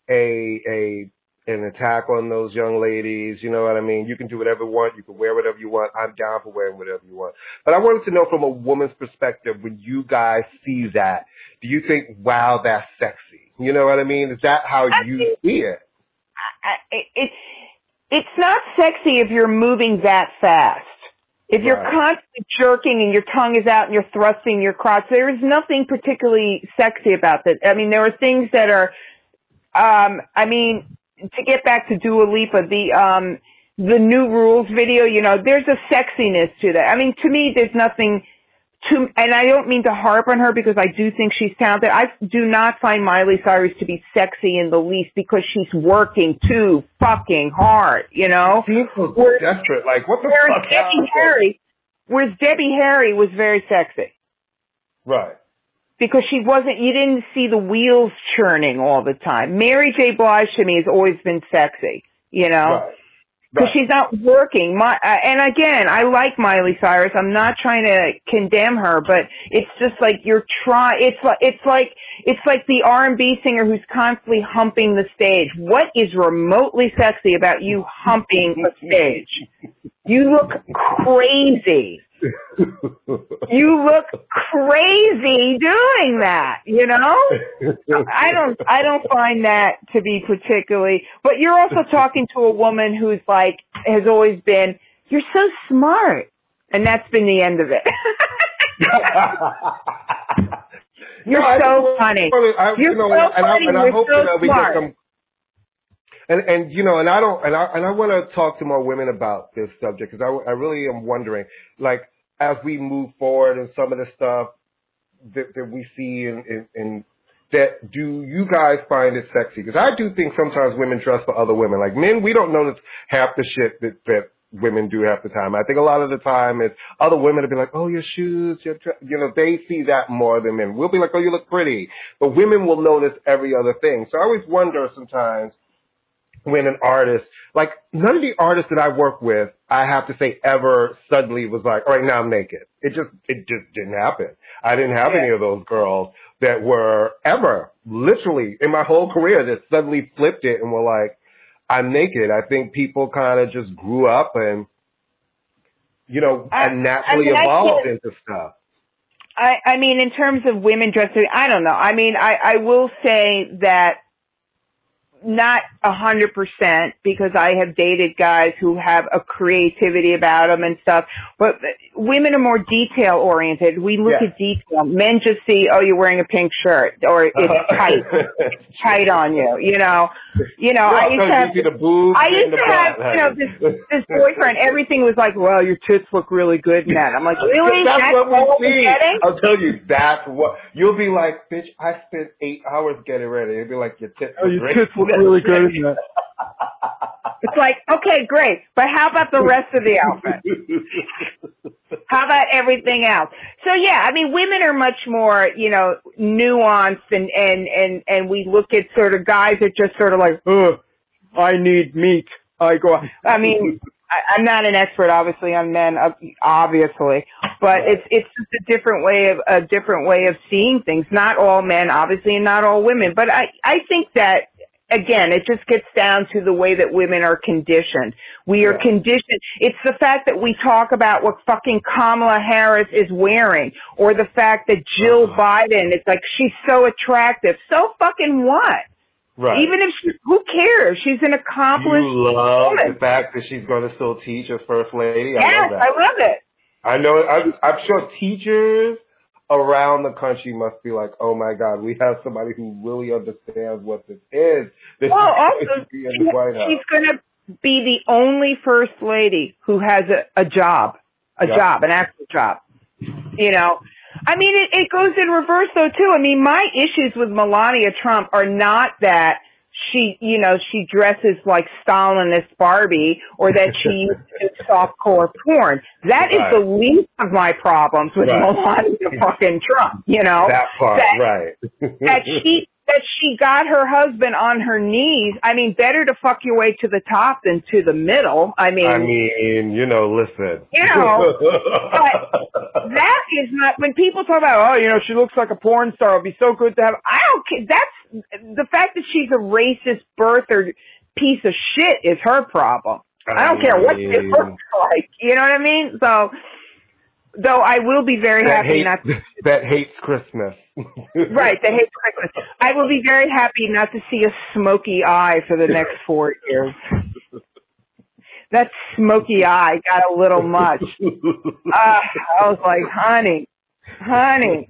a, a, an attack on those young ladies. You know what I mean? You can do whatever you want. You can wear whatever you want. I'm down for wearing whatever you want. But I wanted to know from a woman's perspective, when you guys see that, do you think, "Wow, that's sexy"? You know what I mean? Is that how I you think, see it? I, it, it It's not sexy if you're moving that fast. If you're right. constantly jerking and your tongue is out and you're thrusting your crotch, there is nothing particularly sexy about that. I mean, there are things that are, um, I mean, to get back to Dua Lipa, the, um, the New Rules video, you know, there's a sexiness to that. I mean, to me, there's nothing to, and I don't mean to harp on her because I do think she's talented. I do not find Miley Cyrus to be sexy in the least because she's working too fucking hard, you know? She's so desperate. Like, what the whereas fuck? Debbie Harry, whereas Debbie Harry was very sexy. Right. Because she wasn't, you didn't see the wheels churning all the time. Mary J. Blige to me has always been sexy, you know? Right. Because she's not working. My, uh, and again, I like Miley Cyrus. I'm not trying to condemn her, but it's just like you're trying. It's like it's like it's like the R and B singer who's constantly humping the stage. What is remotely sexy about you humping the stage? You look crazy. You look crazy doing that, you know? I don't I don't find that to be particularly, but you're also talking to a woman who's like, has always been, "You're so smart." And that's been the end of it. You're no, so funny. I, you're you know, so and funny. I, and I, and I hope so that we smart. Get some And, and, you know, and I don't, and I, and I want to talk to more women about this subject because I, I really am wondering, like, as we move forward and some of the stuff that, that we see and, and, and that, do you guys find it sexy? Because I do think sometimes women dress for other women. Like men, we don't notice half the shit that, that women do half the time. I think a lot of the time it's other women will be like, "Oh, your shoes, your, you know," they see that more than men. We'll be like, "Oh, you look pretty." But women will notice every other thing. So I always wonder sometimes, when an artist, like none of the artists that I work with, I have to say ever suddenly was like, "All right, now I'm naked." It just, it just didn't happen. I didn't have yeah. any of those girls that were ever literally in my whole career that suddenly flipped it and were like, "I'm naked." I think people kind of just grew up and, you know, I, and naturally I mean, evolved into stuff. I, I mean, in terms of women dressing, I don't know. I mean, I, I will say that not a hundred percent, because I have dated guys who have a creativity about them and stuff, but women are more detail oriented. We look yeah. at detail. Men just see, oh, you're wearing a pink shirt, or it's uh-huh. tight, it's tight on you. You know, you know, no, I used to have, you see the boobs I used to have, you know, this, this boyfriend, everything was like, well, your tits look really good in that. I'm like, really? That's, that's what, what we see. I'll tell you, that's what, you'll be like, bitch, I spent eight hours getting ready. You'll be like, your tits look oh, your great. Tits look really good. It's like, okay, great, but how about the rest of the outfit? How about everything else? So yeah, I mean, women are much more, you know, nuanced, and and and and we look at sort of guys that just sort of like, ugh, I need meat. I go. I mean, I, I'm not an expert, obviously, on men, obviously, but it's it's just a different way of a different way of seeing things. Not all men, obviously, and not all women, but I I think that. Again, it just gets down to the way that women are conditioned. We are yeah. conditioned. It's the fact that we talk about what fucking Kamala Harris is wearing, or the fact that Jill uh-huh. Biden, it's like, she's so attractive. So fucking what? Right. Even if she, who cares? She's an accomplished woman. You love woman. The fact that she's going to still teach as first lady. I yes, love that. I love it. I know it. I'm, I'm sure teachers around the country must be like, oh my God, we have somebody who really understands what this is. This well, is also, be in the White House. She's going to be the only first lady who has a, a job, a yeah. job, an actual job. You know, I mean, it, it goes in reverse though too. I mean, my issues with Melania Trump are not that she, you know, she dresses like Stalinist Barbie, or that she uses softcore porn. That right. is the least of my problems with right. Melania fucking Trump, you know? That part, that, right. that she that she got her husband on her knees. I mean, better to fuck your way to the top than to the middle. I mean... I mean, you know, listen. You know, but that is not... When people talk about, oh, you know, she looks like a porn star. It would be so good to have... I don't care. That's... The fact that she's a racist birther piece of shit is her problem. I don't I care what it looks like. You know what I mean? So, though I will be very that happy hates, not to... That hates Christmas. Right, that hates Christmas. I will be very happy not to see a smoky eye for the next four years. That smoky eye got a little much. Uh, I was like, honey, honey.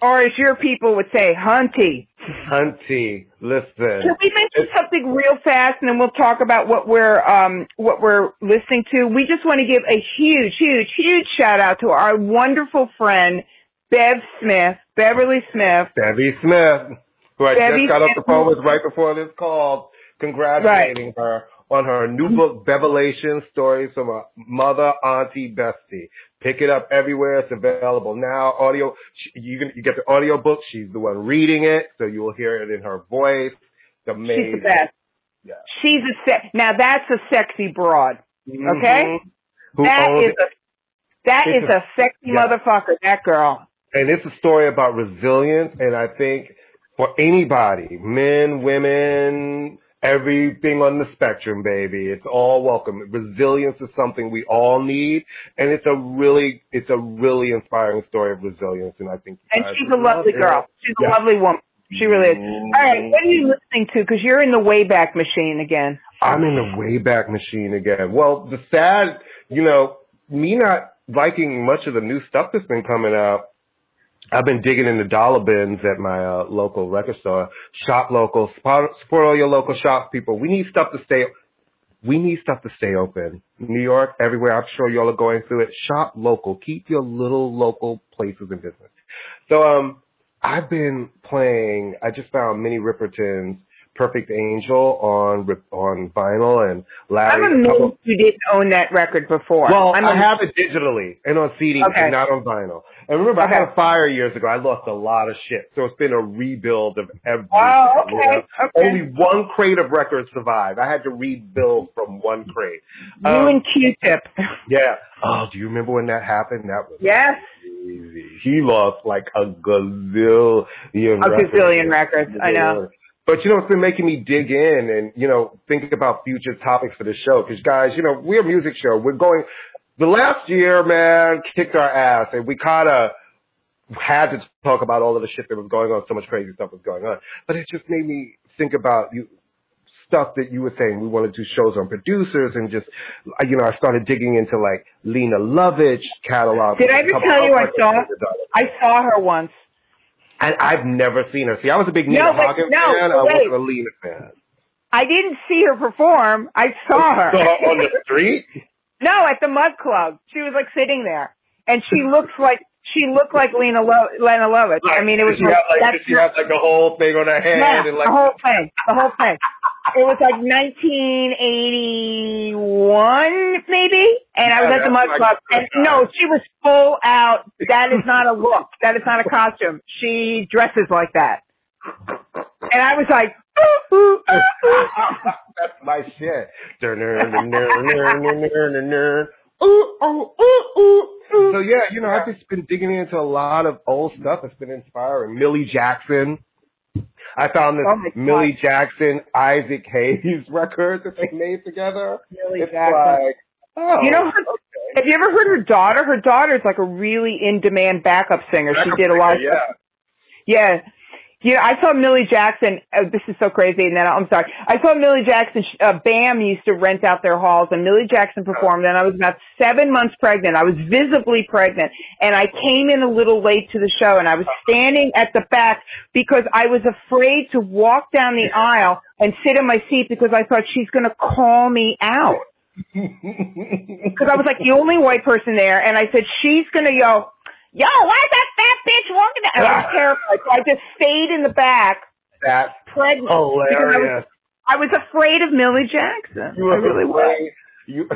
Or as your people would say, hunty. Hunty, listen. Can we mention something real fast, and then we'll talk about what we're um, what we're listening to? We just want to give a huge, huge, huge shout out to our wonderful friend Bev Smith, Beverly Smith, Debbie Smith, who I Debbie just got Smith. off the phone with right before this call, congratulating right. her on her new book, Bevelation Stories from a Mother, Auntie, Bestie. Pick it up everywhere. It's available now. Audio, you can, you get the audio book. She's the one reading it, so you will hear it in her voice. It's amazing. She's the best. Yeah. She's a se- now that's a sexy broad. Okay, mm-hmm. Who that is it. a that it's is a, a sexy yeah. motherfucker. That girl. And it's a story about resilience, and I think for anybody, men, women. Everything on the spectrum, baby. It's all welcome. Resilience is something we all need, and it's a really, it's a really inspiring story of resilience. And I think, and she's a lovely girl. She's yeah. a lovely woman. She really is. All right, what are you listening to? Because you're in the Wayback Machine again. I'm in the Wayback Machine again. Well, the sad, you know, me not liking much of the new stuff that's been coming out. I've been digging in the dollar bins at my uh, local record store. Shop local, support, support all your local shops, people. We need stuff to stay. We need stuff to stay open. New York, everywhere. I'm sure y'all are going through it. Shop local. Keep your little local places in business. So, um, I've been playing. I just found Minnie Riperton's "Perfect Angel" on on vinyl, and Larry. I'm amazed you didn't own that record before. Well, I'm I am- have it digitally and on C D, okay. and not on vinyl. And remember, okay. I had a fire years ago. I lost a lot of shit. So it's been a rebuild of everything. Oh, okay. okay. Only one crate of records survived. I had to rebuild from one crate. You um, and Q-Tip. Yeah. Oh, do you remember when that happened? That was yes. crazy. He lost like a gazillion a records. A gazillion records, I know. But, you know, it's been making me dig in and, you know, think about future topics for the show. Because, guys, you know, we're a music show. We're going... The last year, man, kicked our ass, and we kind of had to talk about all of the shit that was going on. So much crazy stuff was going on. But it just made me think about you stuff that you were saying. We want to do shows on producers and just, you know, I started digging into, like, Lena Lovett's catalog. Did I ever tell you I saw, I saw her once? And I've never seen her. See, I was a big Nina no, Hagen no, fan. I wasn't a Lena fan. I didn't see her perform. I saw her. You saw her on the street? No, at the Mud Club. She was, like, sitting there. And she looks like, she looked like Lena Lo- Lena Lovett. Like, I mean, it was... She her, had, like, she had, like, the whole thing on her head. Yeah, and, like, the whole thing. The whole thing. It was like nineteen eighty-one, maybe, and I was yeah, at the Mud Club. And no, she was full out. That is not a look. That is not a costume. She dresses like that. And I was like, ooh, ooh, ooh, ooh. That's my shit. Ooh, ooh, ooh, ooh. So yeah, you know, I've just been digging into a lot of old stuff that's been inspiring. Millie Jackson. I found this oh Millie God. Jackson, Isaac Hayes record that they made together. Millie it's Jackson. Like, oh, you know, her, okay. Have you ever heard her daughter? Her daughter's like a really in-demand backup singer. Backup she did a lot. Singer, of yeah. Yeah. You know, I saw Millie Jackson. Oh, this is so crazy. And then I'm sorry. I saw Millie Jackson. Uh, BAM used to rent out their halls, and Millie Jackson performed. And I was about seven months pregnant. I was visibly pregnant, and I came in a little late to the show. And I was standing at the back because I was afraid to walk down the aisle and sit in my seat because I thought she's going to call me out. Because I was like the only white person there, and I said she's going to yell. Yo, why is that fat bitch walking down? I was terrified. So I just stayed in the back. That's pregnant. Hilarious. I was, I was afraid of Millie Jackson. You were I really afraid. Was. You...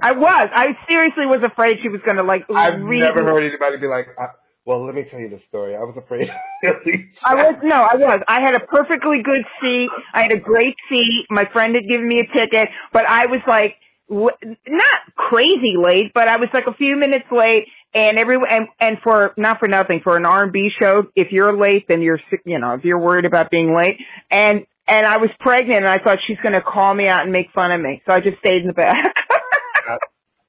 I was. I seriously was afraid she was going to, like, I've read never me. Heard anybody be like, I... well, let me tell you the story. I was afraid of Millie Jackson. I was, no, I was. I had a perfectly good seat. I had a great seat. My friend had given me a ticket, but I was, like, not crazy late, but I was, like, a few minutes late. And every and, and for not for nothing, for an R and B show, if you're late, then you're you know if you're worried about being late. And and I was pregnant, and I thought she's going to call me out and make fun of me, so I just stayed in the back.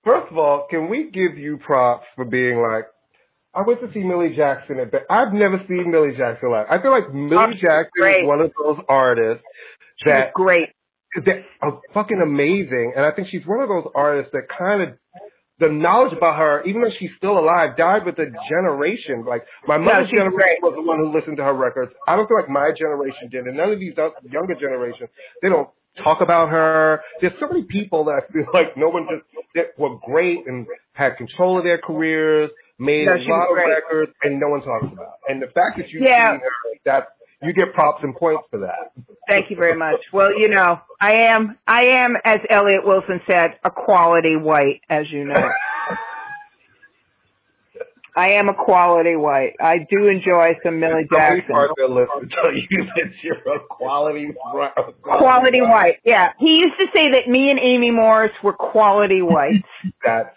First of all, can we give you props for being like, I went to see Millie Jackson at. I've never seen Millie Jackson live. I feel like Millie oh, Jackson is one of those artists she that great, that are fucking amazing, and I think she's one of those artists that kind of. The knowledge about her, even though she's still alive, died with a generation. Like, my mother's no, generation great. Was the one who listened to her records. I don't feel like my generation did, and none of these younger generations, they don't talk about her. There's so many people that I feel like no one just, that were great and had control of their careers, made no, a lot of great. Records, and no one talks about it. And the fact that you've yeah. seen her, that's, you get props and points for that. Thank you very much. Well, you know, I am, I am, as Elliot Wilson said, a quality white, as you know. I am a quality white. I do enjoy some Millie Jackson. Are there listeners tell you that you're a quality white? Quality white, yeah. He used to say that me and Amy Morris were quality whites. That's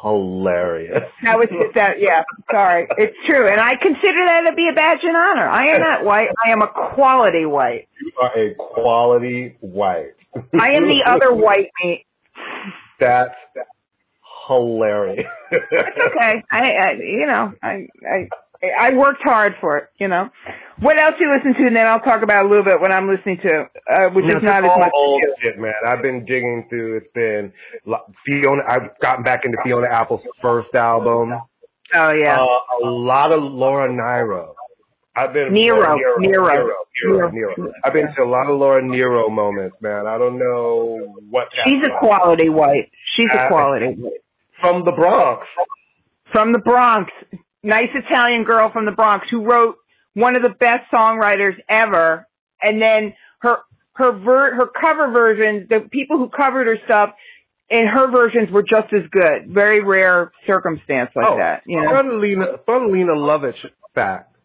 hilarious. That was that. Yeah, sorry, it's true, and I consider that to be a badge and honor. I am not white. I am a quality white. You are a quality white. I am the other white meat. That's hilarious. It's okay. I, I you know, I, I, I worked hard for it. You know, what else you listen to? And then I'll talk about a little bit when I'm listening to, uh, which no, is not as much. Old shit, man. I've been digging through. It's been Fiona. I've gotten back into Fiona Apple's first album. Oh yeah. Uh, a lot of Laura Nyro. I've been Nero. Nero. Nero. Nero. Nero. Nero. Nero. I've been to a lot of Laura Nyro moments, man. I don't know what. She's a quality white. She's a quality white. From the Bronx. From the Bronx. Nice Italian girl from the Bronx who wrote one of the best songwriters ever, and then her her ver- her cover versions, the people who covered her stuff, and her versions were just as good. Very rare circumstance like oh, that. You know? Fun Lena, fun Lena Lovett fact.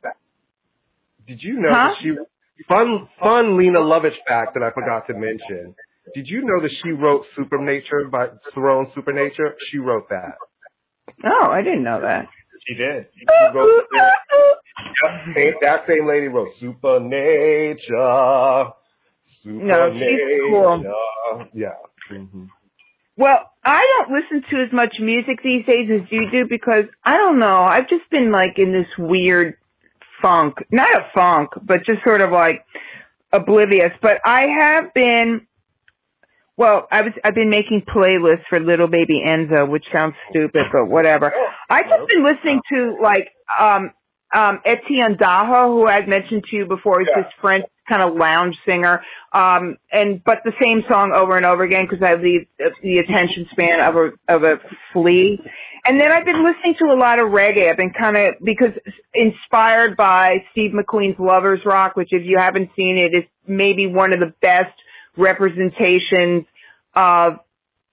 Did you know huh? that she fun fun Lena Lovett fact that I forgot to mention? Did you know that she wrote Supernature by Throne Supernature? She wrote that. Oh, I didn't know that. She did. She wrote Same, that same lady wrote Super Nature. Super no, she's Nature. Cool. Yeah. Mm-hmm. Well, I don't listen to as much music these days as you do because, I don't know, I've just been like in this weird funk. Not a funk, but just sort of like oblivious. But I have been, well, I was, I've been making playlists for Little Baby Enzo, which sounds stupid, but whatever. I've just been listening to like um, um, Etienne Daho, who I've mentioned to you before. He's yeah. this French kind of lounge singer, um, and but the same song over and over again because I have the the attention span of a of a flea. And then I've been listening to a lot of reggae. I've been kind of because inspired by Steve McQueen's Lovers Rock, which if you haven't seen it, is maybe one of the best representations of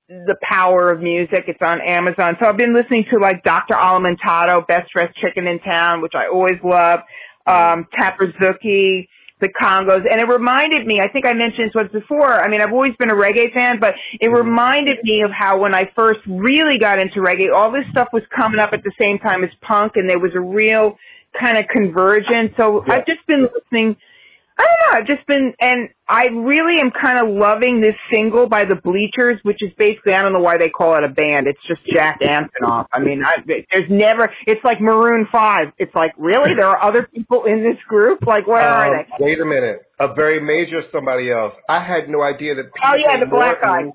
the power of music. It's on Amazon. So I've been listening to like Doctor Alimentado, Best Dressed Chicken in Town, which I always love, um, Tapazuki, the Congos. And it reminded me, I think I mentioned this before, I mean, I've always been a reggae fan, but it reminded me of how when I first really got into reggae, all this stuff was coming up at the same time as punk, and there was a real kind of convergence. So yeah. I've just been listening, I don't know, I've just been, and I really am kind of loving this single by The Bleachers, which is basically, I don't know why they call it a band, it's just Jack Antonoff. I mean, I, there's never, it's like Maroon five. It's like, really? There are other people in this group? Like, where um, are they? Wait a minute. A very major somebody else. I had no idea that P J Oh, yeah, the Black Eyed.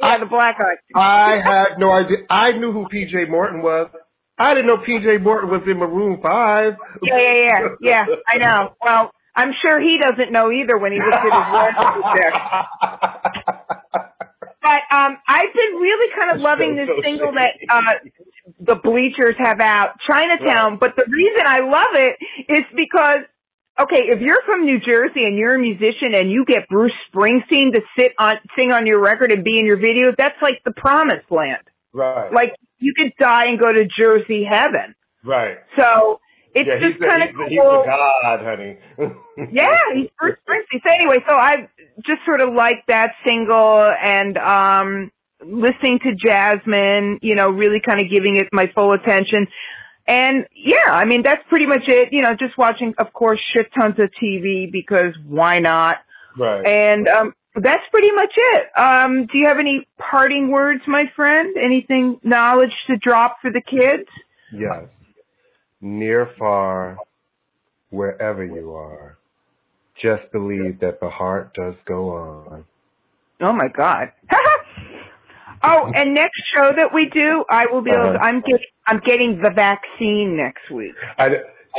Yeah, the Black Eyed. I had no idea. I knew who P J Morton was. I didn't know P J Morton was in Maroon five. Yeah, yeah, yeah. Yeah, I know. Well, I'm sure he doesn't know either when he looks at his record there. But um, I've been really kind of loving this single that uh, the Bleachers have out, Chinatown. But the reason I love it is because, okay, if you're from New Jersey and you're a musician and you get Bruce Springsteen to sit on, sing on your record and be in your video, that's like the promised land. Right. Like you could die and go to Jersey heaven. Right. So it's yeah, just kind of cool. He's a god, honey. Yeah, he's Bruce Springsteen. So anyway, so I just sort of like that single and um, listening to Jazmine, you know, really kind of giving it my full attention. And yeah, I mean, that's pretty much it. You know, just watching, of course, shit tons of T V because why not? Right. And um, that's pretty much it. Um, do you have any parting words, my friend? Anything, knowledge to drop for the kids? Yes. Near, far, wherever you are, just believe that the heart does go on. Oh, my God. Oh, and next show that we do, I will be able to, I'm getting, I'm getting the vaccine next week. I,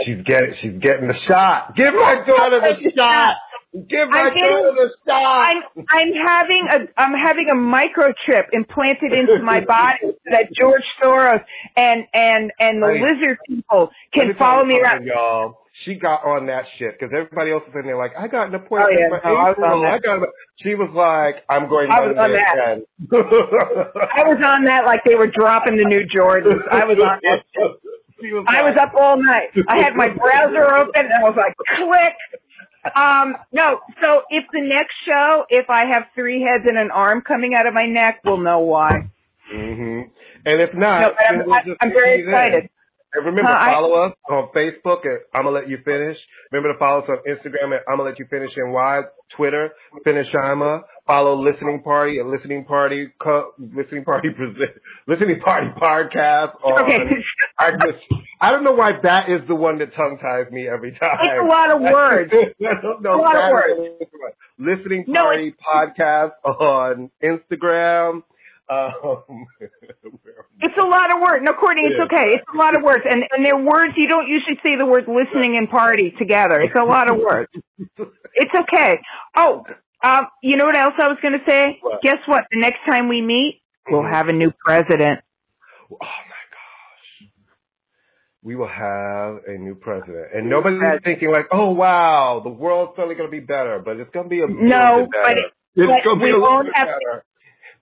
she's, getting, she's getting the shot. Give my daughter the shot. Give my getting, daughter the shot. I'm, I'm, having a, I'm having a microchip implanted into my body that George Soros and, and, and the I mean, lizard people can follow me around. Y'all, she got on that shit because everybody else was in there like, I got an appointment. Oh, yeah. oh, I was on that. I got a, she was like, I'm going to I was on that. I was on that like they were dropping the new Jordans. I was on that shit. Was I like, was up all night. I had my browser open and I was like, click. Um, no, so if the next show, if I have three heads and an arm coming out of my neck, we'll know why. Mm-hmm. And if not, no, I'm, we'll I, I'm very excited. Then. And remember, uh, follow I, us on Facebook at I'm Gonna Let You Finish. Remember to follow us on Instagram at I'm Gonna Let You Finish N Y, Twitter, Finishima. Follow Listening Party at Listening Party, co- Listening Party present, Listening Party podcast. On, okay. I just, I don't know why that is the one that tongue ties me every time. It's a lot of words. I don't know. It's a lot of words. Listening no, Party it's... podcast on Instagram. Um, it's a lot of words. No, Courtney, it's okay. It's a lot of words, and and they're words you don't usually say the word listening and party together. It's a lot of words. It's okay. Oh, um, you know what else I was going to say? What? Guess what? The next time we meet, we'll have a new president. Oh my gosh, we will have a new president, and nobody's thinking like, oh wow, the world's suddenly going to be better, but it's going to be a no, bit but, it, it's but gonna be we a won't bit have. Better.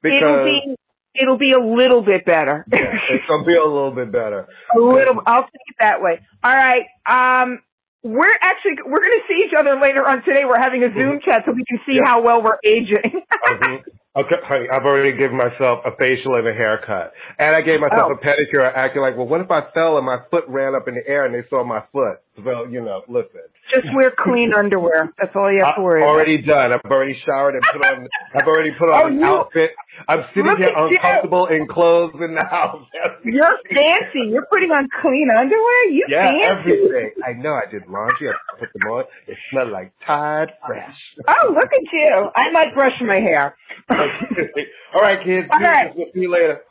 Because it'll be it'll be a little bit better. Yeah, it's gonna be a little bit better. a little. I'll take it that way. All right. Um, we're actually we're gonna see each other later on today. We're having a Zoom mm-hmm. chat so we can see yeah. how well we're aging. mm-hmm. Okay, honey, I've already given myself a facial and a haircut, and I gave myself oh. a pedicure. Acting like, well, what if I fell and my foot ran up in the air and they saw my foot? Well, you know, listen. Just wear clean underwear. That's all you have to worry about. I've already done. I've already showered and put on. I've already put on oh, an you, outfit. I'm sitting here uncomfortable you. in clothes in the house. You're fancy. You're putting on clean underwear? You yeah, fancy. Yeah, everything. I know. I did laundry. I put them on. It smelled like Tide Fresh. Oh, look at you. I might brush my hair. All right, kids. All right. We'll see you later.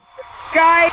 Guys.